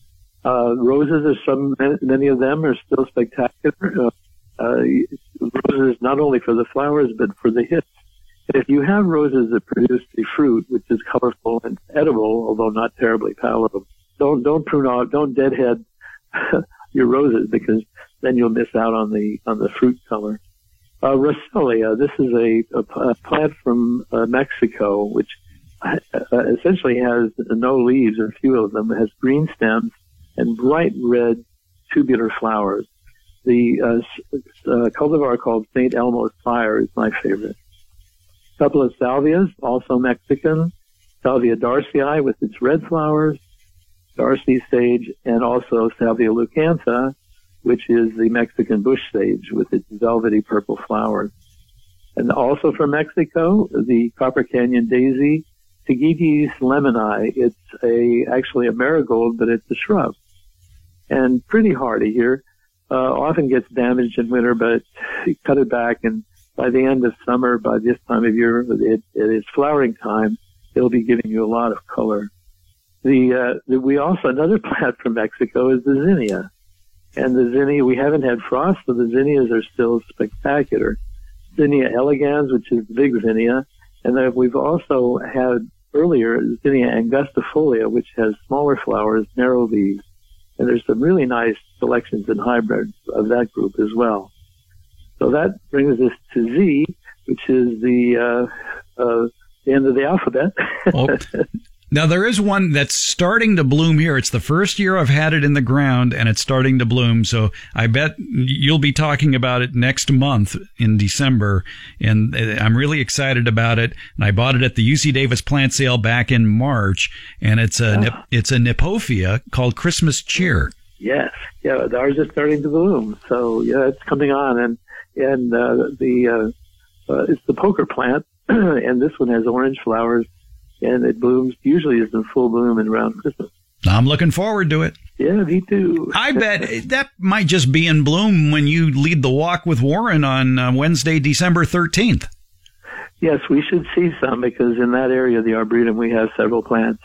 Uh, roses are some, many of them are still spectacular. Uh, uh, roses not only for the flowers, but for the hips. If you have roses that produce the fruit, which is colorful and edible, although not terribly palatable, don't, don't prune off, don't deadhead your roses, because then you'll miss out on the, on the fruit color. Uh, Roselia, this is a, a, a plant from uh, Mexico, which uh, essentially has no leaves, or few of them. It has green stems and bright red tubular flowers. The uh, uh, cultivar called Saint Elmo's Fire is my favorite. A couple of salvias, also Mexican. Salvia darcyi with its red flowers, Darcy sage, and also Salvia leucantha, which is the Mexican bush sage with its velvety purple flowers. And also from Mexico, the Copper Canyon daisy, Tagetes lemoni. It's a actually a marigold, but it's a shrub. And pretty hardy here. Uh, often gets damaged in winter, but you cut it back, and by the end of summer, by this time of year, it, it is flowering time. It'll be giving you a lot of color. The, uh, the we also another plant from Mexico is the zinnia, and the zinnia we haven't had frost, so the zinnias are still spectacular. Zinnia elegans, which is the big zinnia, and then we've also had earlier Zinnia angustifolia, which has smaller flowers, narrow leaves. And there's some really nice selections and hybrids of that group as well. So that brings us to Z, which is the, uh, uh, the end of the alphabet. Oh. Now, there is one that's starting to bloom here. It's the first year I've had it in the ground, and it's starting to bloom. So I bet you'll be talking about it next month in December, and I'm really excited about it. And I bought it at the U C Davis plant sale back in March, and it's a, yeah. it's a Kniphofia called Christmas Cheer. Yes. Yeah, ours is starting to bloom. So, yeah, it's coming on. And, and uh, the uh, uh, it's the poker plant, and this one has orange flowers. And it blooms, usually is in full bloom and around Christmas. I'm looking forward to it. Yeah, me too. I bet that might just be in bloom when you lead the walk with Warren on uh, Wednesday, December thirteenth. Yes, we should see some, because in that area of the Arboretum, we have several plants.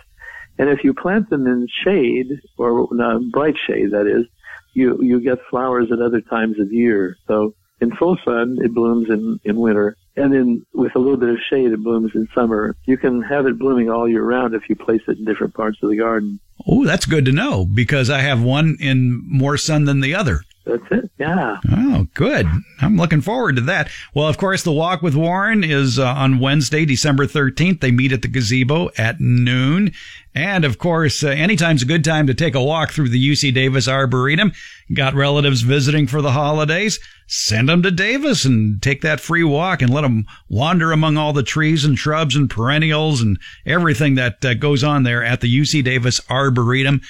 And if you plant them in shade, or uh, bright shade, that is, you, you get flowers at other times of year. So in full sun, it blooms in, in winter. And then with a little bit of shade, it blooms in summer. You can have it blooming all year round if you place it in different parts of the garden. Oh, that's good to know, because I have one in more sun than the other. That's it. Yeah. Oh, good. I'm looking forward to that. Well, of course, the Walk with Warren is uh, on Wednesday, December thirteenth. They meet at the gazebo at noon. And, of course, uh, anytime's a good time to take a walk through the U C Davis Arboretum. Got relatives visiting for the holidays? Send them to Davis and take that free walk and let them wander among all the trees and shrubs and perennials and everything that uh, goes on there at the U C Davis Arboretum.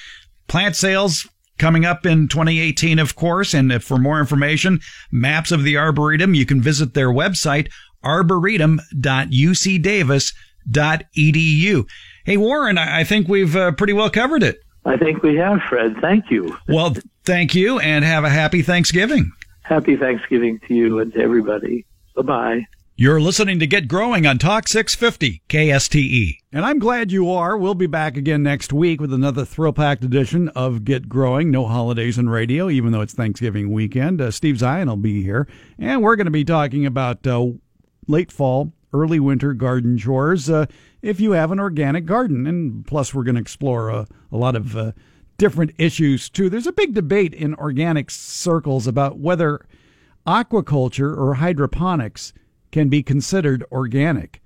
Plant sales coming up in twenty eighteen, of course, and for more information, maps of the Arboretum, you can visit their website, arboretum dot u c davis dot e d u. Hey, Warren, I think we've uh, pretty well covered it. I think we have, Fred. Thank you. Well, thank you, and have a happy Thanksgiving. Happy Thanksgiving to you and to everybody. Bye-bye. You're listening to Get Growing on Talk six fifty K S T E. And I'm glad you are. We'll be back again next week with another thrill-packed edition of Get Growing. No holidays in radio, even though it's Thanksgiving weekend. Uh, Steve Zion will be here. And we're going to be talking about uh, late fall, early winter garden chores uh, if you have an organic garden. And plus, we're going to explore uh, a lot of uh, different issues, too. There's a big debate in organic circles about whether aquaculture or hydroponics can be considered organic.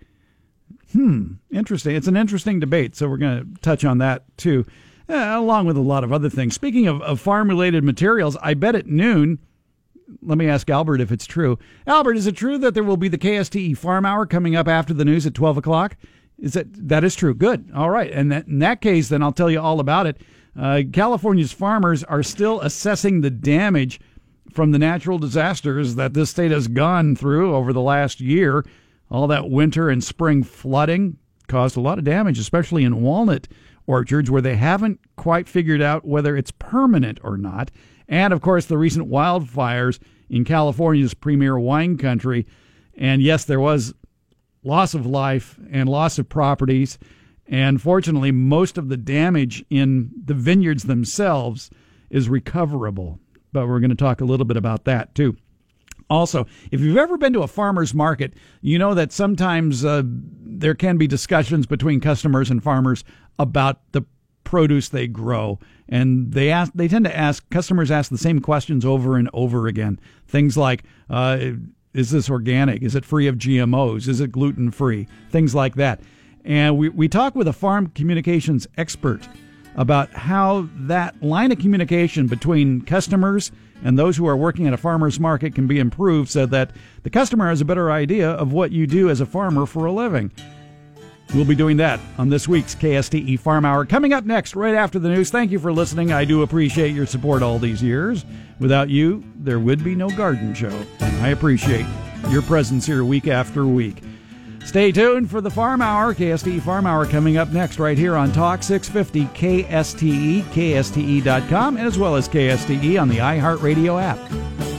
Hmm, interesting. It's an interesting debate, so we're going to touch on that, too, uh, along with a lot of other things. Speaking of, of farm-related materials, I bet at noon, let me ask Albert if it's true. Albert, is it true that there will be the K S T E Farm Hour coming up after the news at twelve o'clock? Is that, that is true. Good. All right. And that, in that case, then I'll tell you all about it. Uh, California's farmers are still assessing the damage from the natural disasters that this state has gone through over the last year. All that winter and spring flooding caused a lot of damage, especially in walnut orchards, where they haven't quite figured out whether it's permanent or not. And, of course, the recent wildfires in California's premier wine country. And, yes, there was loss of life and loss of properties. And, fortunately, most of the damage in the vineyards themselves is recoverable. But we're going to talk a little bit about that, too. Also, if you've ever been to a farmer's market, you know that sometimes uh, there can be discussions between customers and farmers about the produce they grow. And they ask, they tend to ask, customers ask the same questions over and over again. Things like, uh, is this organic? Is it free of G M Os? Is it gluten-free? Things like that. And we, we talk with a farm communications expert about how that line of communication between customers and those who are working at a farmer's market can be improved so that the customer has a better idea of what you do as a farmer for a living. We'll be doing that on this week's K S T E Farm Hour. Coming up next, right after the news. Thank you for listening. I do appreciate your support all these years. Without you, there would be no garden show. And I appreciate your presence here week after week. Stay tuned for the Farm Hour, K S T E Farm Hour, coming up next right here on Talk six fifty K S T E, K S T E dot com, as well as K S T E on the iHeartRadio app.